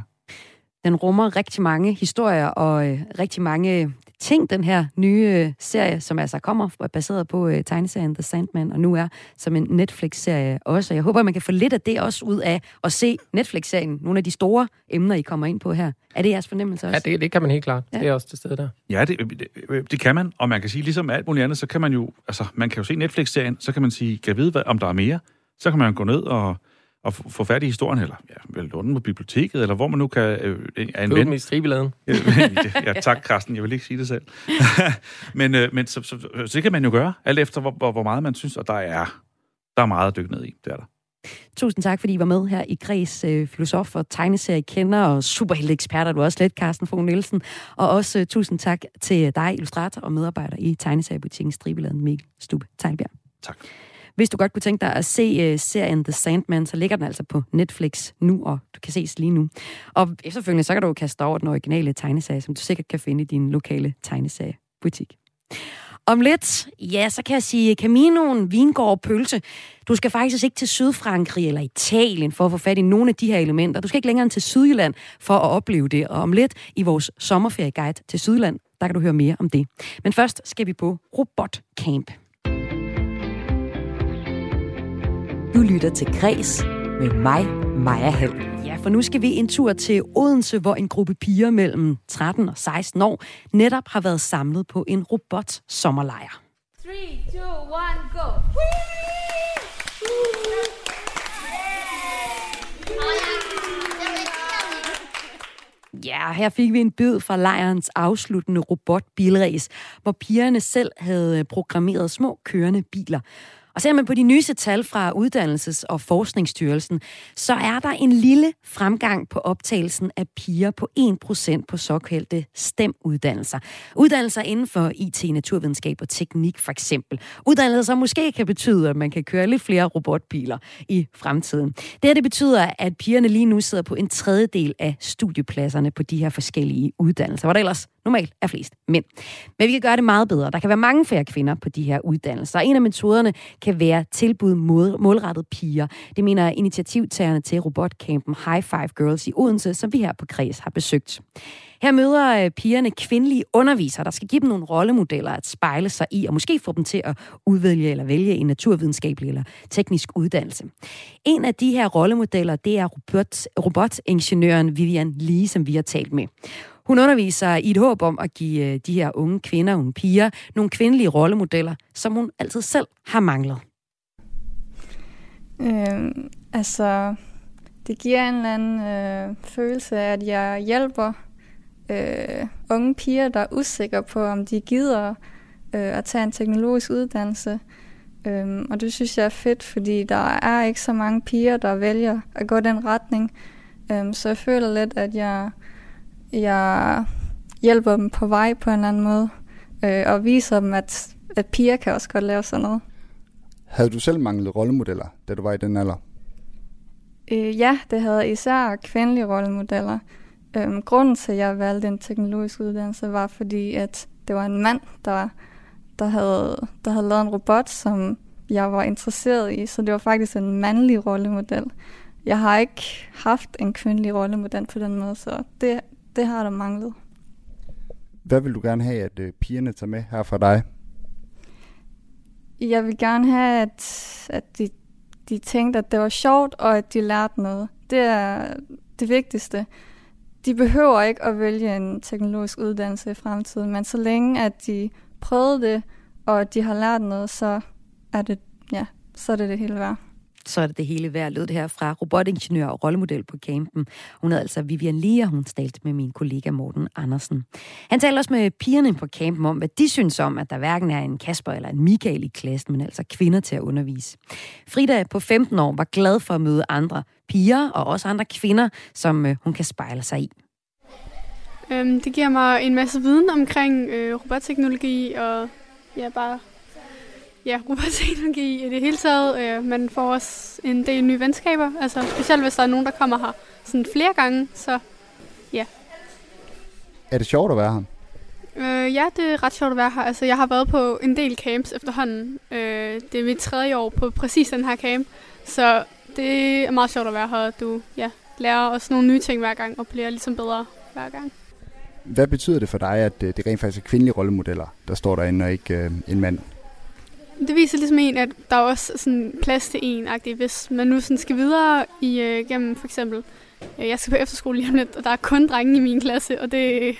Den rummer rigtig mange historier, og øh, rigtig mange ting, den her nye øh, serie, som altså kommer, er baseret på øh, tegneserien The Sandman, og nu er som en Netflix-serie også. Jeg håber, man kan få lidt af det også ud af at se Netflix-serien. Nogle af de store emner, I kommer ind på her. Er det jeres fornemmelse også? Ja, det, det kan man helt klart. Ja. Det er også til stede der. Ja, det, det, det kan man, og man kan sige, ligesom alt muligt andet, så kan man jo, altså, man kan jo se Netflix-serien, så kan man sige, kan jeg vide, hvad, om der er mere? Så kan man gå ned og og få fat i historien, eller ja, låne på biblioteket, eller hvor man nu kan... Øh, Købe dem i Stribeladen. Ja, tak, Carsten. Jeg vil ikke sige det selv. men øh, men så, så, så, så det kan man jo gøre, alt efter hvor, hvor, hvor meget man synes, og der er, der er meget at dykke ned i. Det er der. Tusind tak, fordi I var med her i Græs, øh, filosof og tegneseriekender og superhelteeksperter, du også lidt, Carsten Fogh Nielsen. Og også øh, tusind tak til dig, illustrator og medarbejder i tegneseriebutikken Stribeladen, Mikkel Stube Tejlbjerg. Tak. Hvis du godt kunne tænke dig at se uh, serien The Sandman, så ligger den altså på Netflix nu, og du kan ses lige nu. Og efterfølgende, så kan du kaste over den originale tegneserie, som du sikkert kan finde i din lokale tegneseriebutik. Om lidt, ja, så kan jeg sige Caminoen, vingård, pølse. Du skal faktisk ikke til Sydfrankrig eller Italien for at få fat i nogle af de her elementer. Du skal ikke længere end til Sydjylland for at opleve det. Og om lidt i vores sommerferieguide til Sydjylland, der kan du høre mere om det. Men først skal vi på Robotcamp. Du lytter til Græs med mig, Maja Hald. Ja, for nu skal vi en tur til Odense, hvor en gruppe piger mellem tretten og seksten år netop har været samlet på en robotsommerlejr. tre, to, et, go! Ja, her fik vi en bid fra lejrens afsluttende robotbilræs, hvor pigerne selv havde programmeret små kørende biler. Og ser man på de nyeste tal fra Uddannelses- og Forskningsstyrelsen, så er der en lille fremgang på optagelsen af piger på en procent på såkaldte STEM-uddannelser. Uddannelser inden for I T, naturvidenskab og teknik for eksempel. Uddannelser måske kan betyde, at man kan køre lidt flere robotbiler i fremtiden. Det her, det betyder, at pigerne lige nu sidder på en tredjedel af studiepladserne på de her forskellige uddannelser. Var der ellers normalt er flest mænd. Men vi kan gøre det meget bedre. Der kan være mange færre kvinder på de her uddannelser. En af metoderne kan være tilbud mod målrettet piger. Det mener initiativtagerne til robotcampen High Five Girls i Odense, som vi her på Kreds har besøgt. Her møder pigerne kvindelige undervisere, der skal give dem nogle rollemodeller at spejle sig i, og måske få dem til at udvælge eller vælge en naturvidenskabelig eller teknisk uddannelse. En af de her rollemodeller, det er robot, robotingeniøren Vivian Le, som vi har talt med. Hun underviser i et håb om at give de her unge kvinder, unge piger, nogle kvindelige rollemodeller, som hun altid selv har manglet. Øh, altså, det giver en eller anden øh, følelse af, at jeg hjælper Øh, unge piger, der er usikre på, om de gider øh, at tage en teknologisk uddannelse. Øh, og det synes jeg er fedt, fordi der er ikke så mange piger, der vælger at gå den retning. Øh, så jeg føler lidt, at jeg, jeg hjælper dem på vej på en eller anden måde, øh, og viser dem, at, at piger kan også godt lave sådan noget. Havde du selv manglet rollemodeller, da du var i den alder? Øh, ja, det havde især kvindelige rollemodeller. Øhm, grunden til, at jeg valgte en teknologisk uddannelse, var fordi, at det var en mand, der, der, havde, der havde lavet en robot, som jeg var interesseret i. Så det var faktisk en mandlig rollemodel. Jeg har ikke haft en kvindelig rollemodel på den måde, så det, det har der manglet. Hvad vil du gerne have, at pigerne tager med her fra dig? Jeg vil gerne have, at, at de, de tænkte, at det var sjovt, og at de lærte noget. Det er det vigtigste. De behøver ikke at vælge en teknologisk uddannelse i fremtiden, men så længe at de prøvede det, og de har lært noget, så er det, ja, så er det, det hele værd. Så er det det hele værd, lød det her fra robotingeniør og rollemodel på campen. Hun hedder altså Vivian Le, og hun talte med min kollega Morten Andersen. Han talte også med pigerne på campen om, hvad de synes om, at der hverken er en Kasper eller en Michael i klassen, men altså kvinder til at undervise. Frida på femten år var glad for at møde andre piger og også andre kvinder, som hun kan spejle sig i. Det giver mig en masse viden omkring robotteknologi og ja, bare... Ja, robotteknologi i det hele taget. Man får også en del nye venskaber. Altså specielt hvis der er nogen, der kommer her sådan flere gange, så ja. Er det sjovt at være her? Øh, ja, det er ret sjovt at være her. Altså jeg har været på en del camps efterhånden. Øh, det er mit tredje år på præcis den her camp, så det er meget sjovt at være her. Du ja, lærer også nogle nye ting hver gang og bliver ligesom bedre hver gang. Hvad betyder det for dig, at det rent faktisk er kvindelige rollemodeller, der står derinde og ikke øh, en mand? Det viser ligesom en, at der er også sådan plads til en-agtig, hvis man nu sådan skal videre igennem for eksempel. Jeg skal på efterskole lige om lidt, og der er kun drenge i min klasse, og det er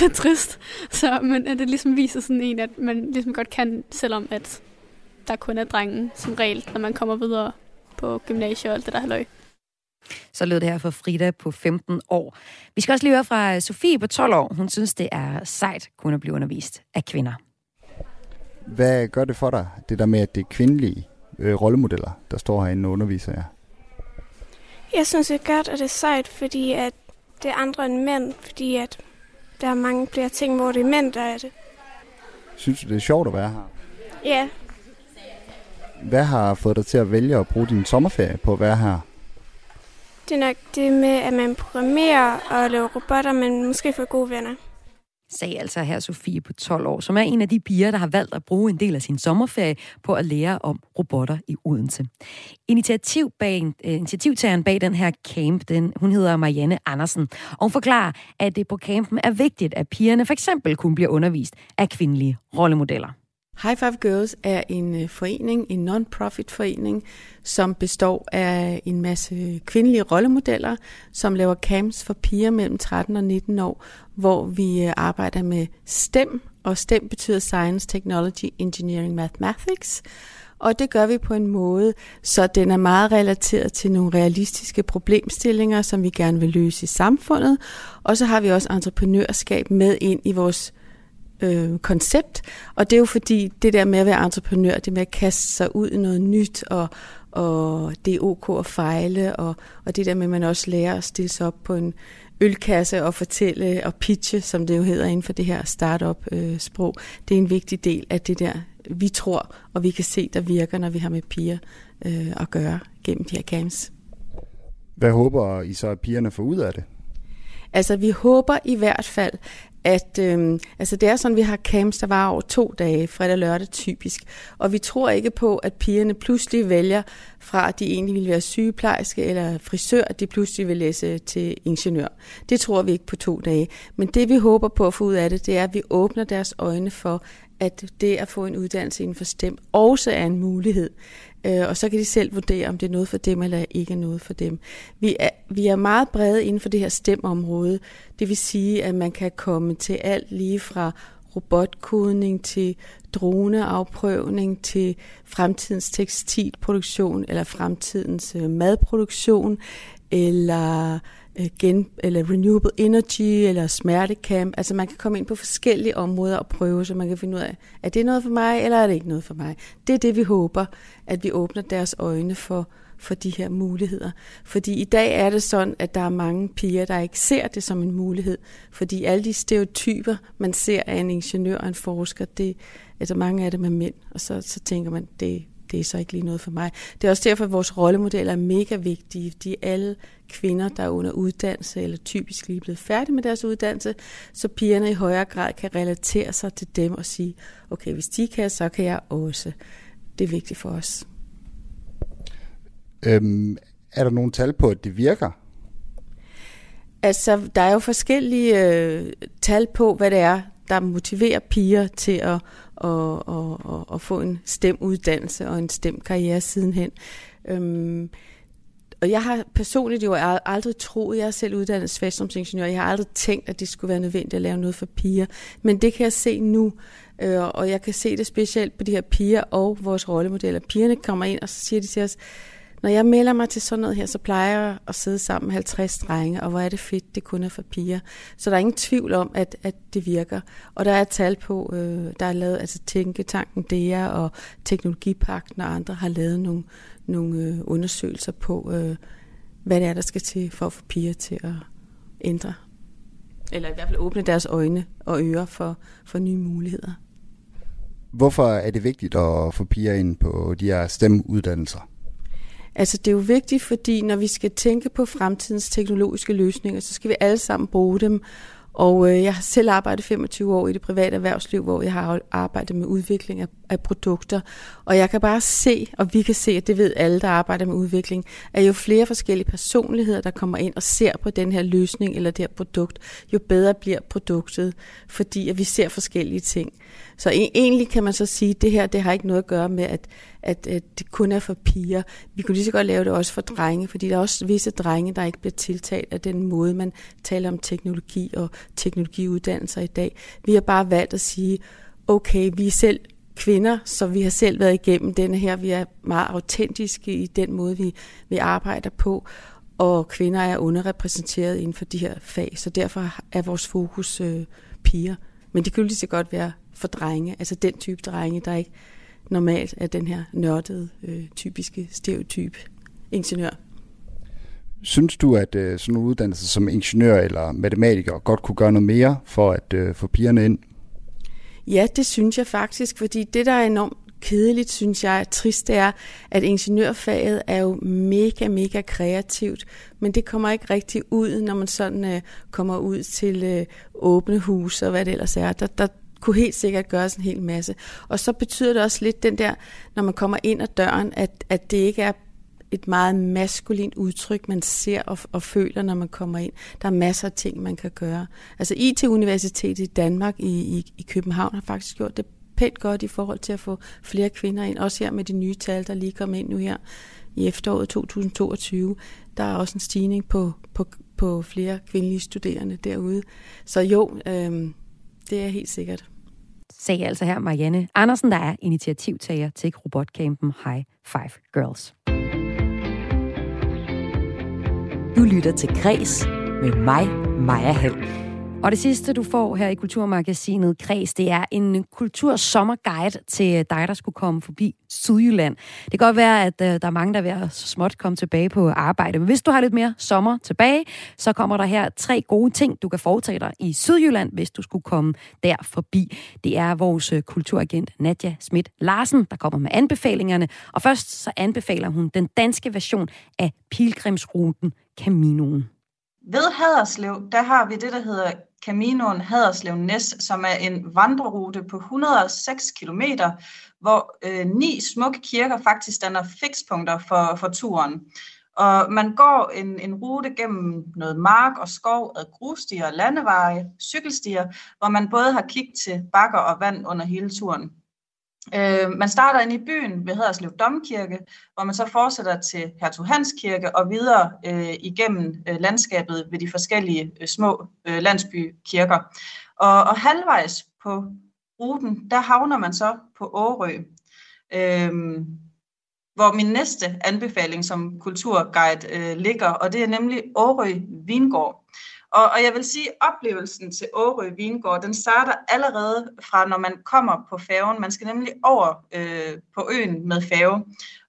lidt trist. Så men at det ligesom viser sådan en, at man ligesom godt kan, selvom at der kun er drenge som regel, når man kommer videre på gymnasiet og alt det der halløj. Så lød det her fra Frida på femten år. Vi skal også lige høre fra Sofie på tolv år. Hun synes, det er sejt kun at blive undervist af kvinder. Hvad gør det for dig, det der med, at det er kvindelige øh, rollemodeller, der står herinde og underviser jer? Jeg synes, det er godt, og det er sejt, fordi at det er andre end mænd, fordi at der er mange flere ting, hvor det er mænd, der er det. Synes du, det er sjovt at være her? Ja. Hvad har fået dig til at vælge at bruge din sommerferie på at være her? Det er nok det med, at man programmerer og laver robotter, men måske får gode venner. Sagde altså her Sofie på tolv år, som er en af de piger, der har valgt at bruge en del af sin sommerferie på at lære om robotter i Odense. Initiativ bag, øh, initiativtageren bag den her camp, den, hun hedder Marianne Andersen, og hun forklarer, at det på campen er vigtigt, at pigerne for eksempel kun bliver undervist af kvindelige rollemodeller. High Five Girls er en forening, en non-profit forening, som består af en masse kvindelige rollemodeller, som laver camps for piger mellem tretten og nitten år, hvor vi arbejder med STEM, og STEM betyder Science, Technology, Engineering, Mathematics. Og det gør vi på en måde, så den er meget relateret til nogle realistiske problemstillinger, som vi gerne vil løse i samfundet. Og så har vi også entreprenørskab med ind i vores Øh, koncept, og det er jo fordi det der med at være entreprenør, det med at kaste sig ud i noget nyt, og, og det er ok at fejle, og, og det der med, at man også lærer at stille sig op på en ølkasse og fortælle og pitche, som det jo hedder inden for det her startup-sprog, øh, det er en vigtig del af det der, vi tror, og vi kan se, der virker, når vi har med piger øh, at gøre gennem de her camps. Hvad håber I så, at pigerne får ud af det? Altså, vi håber i hvert fald, at øh, altså det er sådan, vi har camps, der var over to dage, fredag og lørdag typisk. Og vi tror ikke på, at pigerne pludselig vælger fra, at de egentlig ville være sygeplejerske eller frisør, at de pludselig vil læse til ingeniør. Det tror vi ikke på to dage. Men det, vi håber på at få ud af det, det er, at vi åbner deres øjne for, at det at få en uddannelse inden for S T E M også er en mulighed. Og så kan de selv vurdere, om det er noget for dem, eller ikke er noget for dem. Vi er, vi er meget brede inden for det her S T E M-område. Det vil sige, at man kan komme til alt lige fra robotkodning til droneafprøvning til fremtidens tekstilproduktion eller fremtidens madproduktion eller, gen, eller renewable energy eller smertecamp. Altså man kan komme ind på forskellige områder og prøve, så man kan finde ud af, er det noget for mig, eller er det ikke noget for mig? Det er det, vi håber, at vi åbner deres øjne for, for de her muligheder. Fordi i dag er det sådan, at der er mange piger, der ikke ser det som en mulighed. Fordi alle de stereotyper, man ser af en ingeniør og en forsker, det, altså mange af dem er mænd, og så, så tænker man, det Det er så ikke lige noget for mig. Det er også derfor, at vores rollemodeller er mega vigtige. De er alle kvinder, der er under uddannelse, eller typisk lige blevet færdige med deres uddannelse, så pigerne i højere grad kan relatere sig til dem og sige, okay, hvis de kan, så kan jeg også. Det er vigtigt for os. Øhm, er der nogle tal på, at det virker? Altså, der er jo forskellige øh, tal på, hvad det er, der motiverer piger til at og, og, og, og få en S T E M-uddannelse og en S T E M-karriere sidenhen. Øhm, og jeg har personligt jo aldrig troet, jeg er selv uddannet svejstrømsingeniør, jeg har aldrig tænkt, at det skulle være nødvendigt at lave noget for piger, men det kan jeg se nu, øh, og jeg kan se det specielt på de her piger og vores rollemodeller. Pigerne kommer ind, og så siger de til os, når jeg melder mig til sådan noget her, så plejer jeg at sidde sammen med halvtreds drenge, og hvor er det fedt, det kun er for piger. Så der er ingen tvivl om, at, at det virker. Og der er tal på, øh, der er lavet, altså Tænketanken D R og Teknologipagten og andre har lavet nogle, nogle øh, undersøgelser på, øh, hvad det er, der skal til for at få piger til at ændre. Eller i hvert fald åbne deres øjne og ører for, for nye muligheder. Hvorfor er det vigtigt at få piger ind på de her S T E M-uddannelser? Altså det er jo vigtigt, fordi når vi skal tænke på fremtidens teknologiske løsninger, så skal vi alle sammen bruge dem. Og øh, jeg har selv arbejdet femogtyve år i det private erhvervsliv, hvor jeg har arbejdet med udvikling af, af produkter. Og jeg kan bare se, og vi kan se, at det ved alle, der arbejder med udvikling, at jo flere forskellige personligheder, der kommer ind og ser på den her løsning eller det her produkt, jo bedre bliver produktet, fordi at vi ser forskellige ting. Så egentlig kan man så sige, at det her det har ikke noget at gøre med, at, at, at det kun er for piger. Vi kunne lige så godt lave det også for drenge, fordi der er også visse drenge, der ikke bliver tiltalt af den måde, man taler om teknologi og teknologiuddannelser i dag. Vi har bare valgt at sige, okay, vi er selv kvinder, så vi har selv været igennem denne her. Vi er meget autentiske i den måde, vi, vi arbejder på, og kvinder er underrepræsenteret inden for de her fag, så derfor er vores fokus øh, piger. Men det kan jo lige så godt være for drenge, altså den type drenge, der ikke normalt er den her nørdede, øh, typiske stereotype ingeniør. Synes du, at øh, sådan nogle uddannelser som ingeniør eller matematiker godt kunne gøre noget mere for at øh, få pigerne ind? Ja, det synes jeg faktisk, fordi det, der er enormt kedeligt, synes jeg, og trist, det er, at ingeniørfaget er jo mega, mega kreativt, men det kommer ikke rigtig ud, når man sådan øh, kommer ud til øh, åbne hus og hvad det ellers er. Der, der kunne helt sikkert gøre en hel masse. Og så betyder det også lidt den der, når man kommer ind ad døren, at, at det ikke er et meget maskulint udtryk, man ser og, og føler, når man kommer ind. Der er masser af ting, man kan gøre. Altså I T-universitetet i Danmark i, i, i København har faktisk gjort det pænt godt i forhold til at få flere kvinder ind. Også her med de nye tal, der lige kom ind nu her i efteråret to tusind toogtyve. Der er også en stigning på, på, på flere kvindelige studerende derude. Så jo, øh, det er helt sikkert. Sagde altså her Marianne Andersen, der er initiativtager til robotcampen High Five Girls. Du lytter til Græs med mig, Maja Hald. Og det sidste, du får her i Kulturmagasinet Græs, det er en kultursommerguide til dig, der skulle komme forbi Sydjylland. Det kan godt være, at der er mange, der er ved at småt komme tilbage på arbejde. Men hvis du har lidt mere sommer tilbage, så kommer der her tre gode ting, du kan foretage dig i Sydjylland, hvis du skulle komme der forbi. Det er vores kulturagent Nadja Schmidt Larsen, der kommer med anbefalingerne. Og først så anbefaler hun den danske version af pilgrimsruten Caminoen. Ved Haderslev, der har vi det, der hedder Caminoen Haderslev Næs, som er en vandrerute på et hundrede og seks kilometer, hvor øh, ni smukke kirker faktisk danner fikspunkter for, for turen. Og man går en, en rute gennem noget mark og skov, ad grusstier, landeveje, cykelstier, hvor man både har kig til bakker og vand under hele turen. Øh, man starter ind i byen ved Haderslev Domkirke, hvor man så fortsætter til Hertug Hans Kirke og videre øh, igennem øh, landskabet ved de forskellige øh, små øh, landsbykirker. Og, og halvvejs på ruten, der havner man så på Årø. Øh, hvor min næste anbefaling som kulturguide øh, ligger, og det er nemlig Årø Vingård. Og, og jeg vil sige, at oplevelsen til Årø Vingård, den starter allerede fra, når man kommer på færgen. Man skal nemlig over øh, på øen med færge.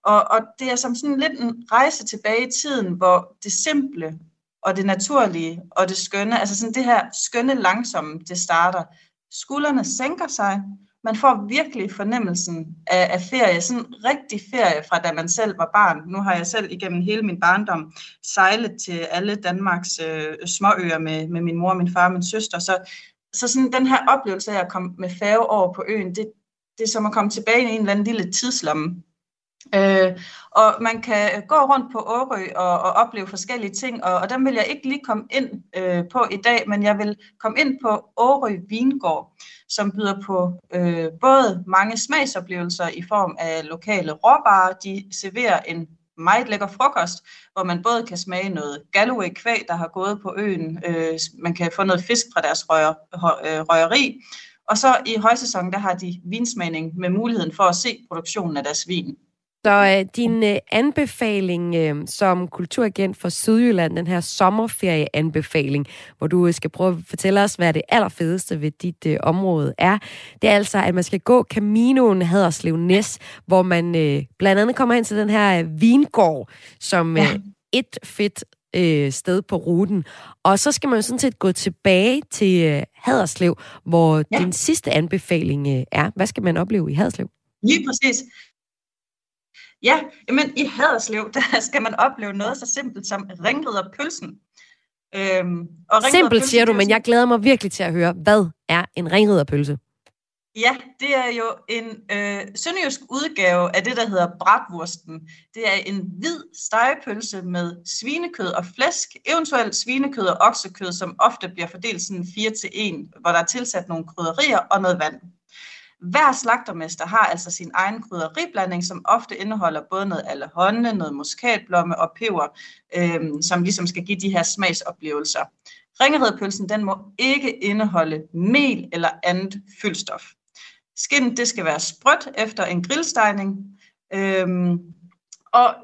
Og, og det er som sådan lidt en rejse tilbage i tiden, hvor det simple og det naturlige og det skønne, altså sådan det her skønne langsomme, det starter. Skuldrene sænker sig. Man får virkelig fornemmelsen af, af ferie, sådan en rigtig ferie fra da man selv var barn. Nu har jeg selv igennem hele min barndom sejlet til alle Danmarks øh, småøer med, med min mor, min far og min søster. Så, så sådan den her oplevelse af at komme med færge over på øen, det, det er som at komme tilbage i en eller anden lille tidslomme. Øh, og man kan gå rundt på Årø og, og opleve forskellige ting, og, og dem vil jeg ikke lige komme ind øh, på i dag, men jeg vil komme ind på Årø Vingård, som byder på øh, både mange smagsoplevelser i form af lokale råvarer. De serverer en meget lækker frokost, hvor man både kan smage noget Galloway-kvæg, der har gået på øen, øh, man kan få noget fisk fra deres røger, øh, røgeri, og så i højsæsonen der har de vinsmagning med muligheden for at se produktionen af deres vin. Så øh, din øh, anbefaling øh, som kulturagent for Sydjylland, den her sommerferieanbefaling, hvor du øh, skal prøve at fortælle os, hvad det allerfedeste ved dit øh, område er, det er altså, at man skal gå Caminoen Haderslev Næs, hvor man øh, blandt andet kommer hen til den her øh, vingård, som øh, et fedt øh, sted på ruten. Og så skal man jo sådan set gå tilbage til øh, Haderslev, hvor ja. Din sidste anbefaling øh, er. Hvad skal man opleve i Haderslev? Lige præcis. Ja, men i Haderslev, der skal man opleve noget så simpelt som ringriderpølsen. Øhm, simpelt siger du, men jeg glæder mig virkelig til at høre, hvad er en ringriderpølse? Ja, det er jo en øh, sønderjysk udgave af det, der hedder bratwursten. Det er en hvid stegepølse med svinekød og flæsk, eventuelt svinekød og oksekød, som ofte bliver fordelt sådan fire til en, hvor der er tilsat nogle krydderier og noget vand. Hver slagtermester har altså sin egen krydderiblanding, som ofte indeholder både noget allehånde, noget muskatblomme og peber, øh, som ligesom skal give de her smagsoplevelser. Ringeredpølsen, den må ikke indeholde mel eller andet fyldstof. Skindet, det skal være sprødt efter en grillstegning. Øh, og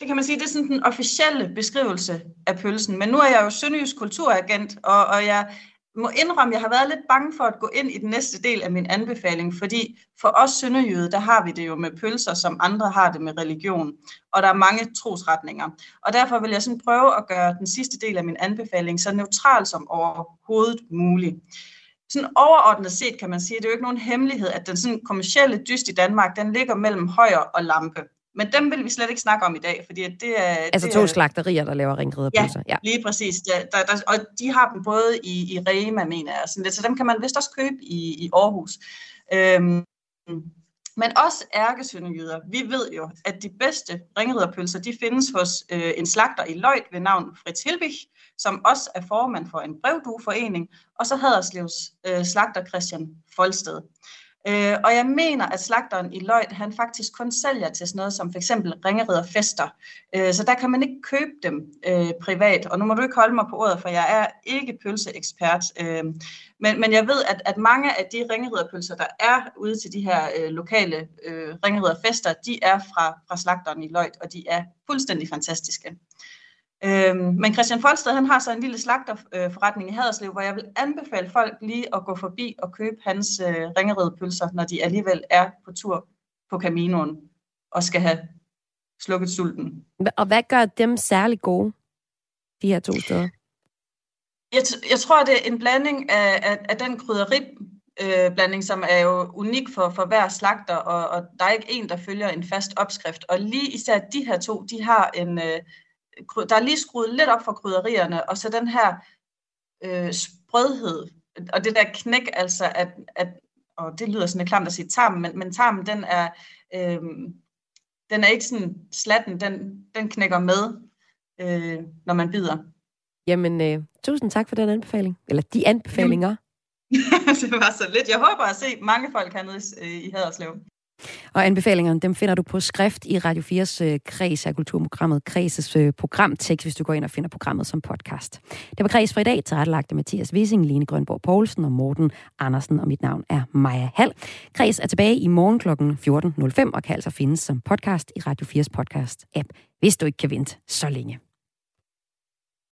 det kan man sige, det er sådan den officielle beskrivelse af pølsen. Men nu er jeg jo sønderjysk kulturagent, og, og jeg... Jeg må indrømme, jeg har været lidt bange for at gå ind i den næste del af min anbefaling, fordi for os sønderjyde, der har vi det jo med pølser, som andre har det med religion, og der er mange trosretninger. Og derfor vil jeg sådan prøve at gøre den sidste del af min anbefaling så neutral som overhovedet muligt. Sådan overordnet set kan man sige, at det er jo ikke nogen hemmelighed, at den sådan kommercielle dyst i Danmark, den ligger mellem Højer og Lampe. Men dem vil vi slet ikke snakke om i dag, fordi det er... Altså det er, to slagterier, der laver ringriderpølser. Ja, ja, lige præcis. Der, der, der, og de har dem både i, i Rema, mener jeg. Sådan lidt, så dem kan man vist også købe i, i Aarhus. Øhm, men også ærkesønderjyder. Vi ved jo, at de bedste ringriderpølser, de findes hos øh, en slagter i Løjt ved navn Fritz Hilbig, som også er formand for en brevdueforening, og så Haderslevs øh, slagter Christian Folsted. Øh, og jeg mener, at slagteren i Løjt, han faktisk kun sælger til sådan noget som for eksempel ringeriderfester. Øh, så der kan man ikke købe dem øh, privat. Og nu må du ikke holde mig på ordet, for jeg er ikke pølseekspert. Øh, men, men jeg ved, at, at mange af de ringeriderpølser, der er ude til de her øh, lokale øh, ringeriderfester, de er fra, fra slagteren i Løjt, og de er fuldstændig fantastiske. Øhm, men Christian Folsted, han har så en lille slagterforretning i Haderslev, hvor jeg vil anbefale folk lige at gå forbi og købe hans øh, ringeredepølser, når de alligevel er på tur på Caminoen og skal have slukket sulten. Og hvad gør dem særlig gode, de her to steder? Jeg, t- jeg tror, det er en blanding af, af, af den krydderib, Øh, blanding, som er jo unik for, for hver slagter, og, og der er ikke en, der følger en fast opskrift. Og lige især de her to, de har en... Øh, der er lige skruet lidt op for krydderierne, og så den her øh, sprødhed, og det der knæk, altså at, at og det lyder sådan et klamt at sige tarmen, men, men tarmen, den er, øh, den er ikke sådan slatten, den, den knækker med, øh, når man bider. Jamen, øh, tusind tak for den anbefaling, eller de anbefalinger. Det var så lidt. Jeg håber at se mange folk hernede øh, i Haderslev. Og anbefalingerne, dem finder du på skrift i Radio fires øh, Kreds af kulturprogrammet, Kreds' øh, programtekst, hvis du går ind og finder programmet som podcast. Det var Kreds for i dag, tilrettelagt af Mathias Wissing, Line Grønborg Poulsen og Morten Andersen, og mit navn er Maja Hald. Kreds er tilbage i morgen kl. fjorten nul fem og kan altså findes som podcast i Radio fires podcast-app, hvis du ikke kan vente så længe.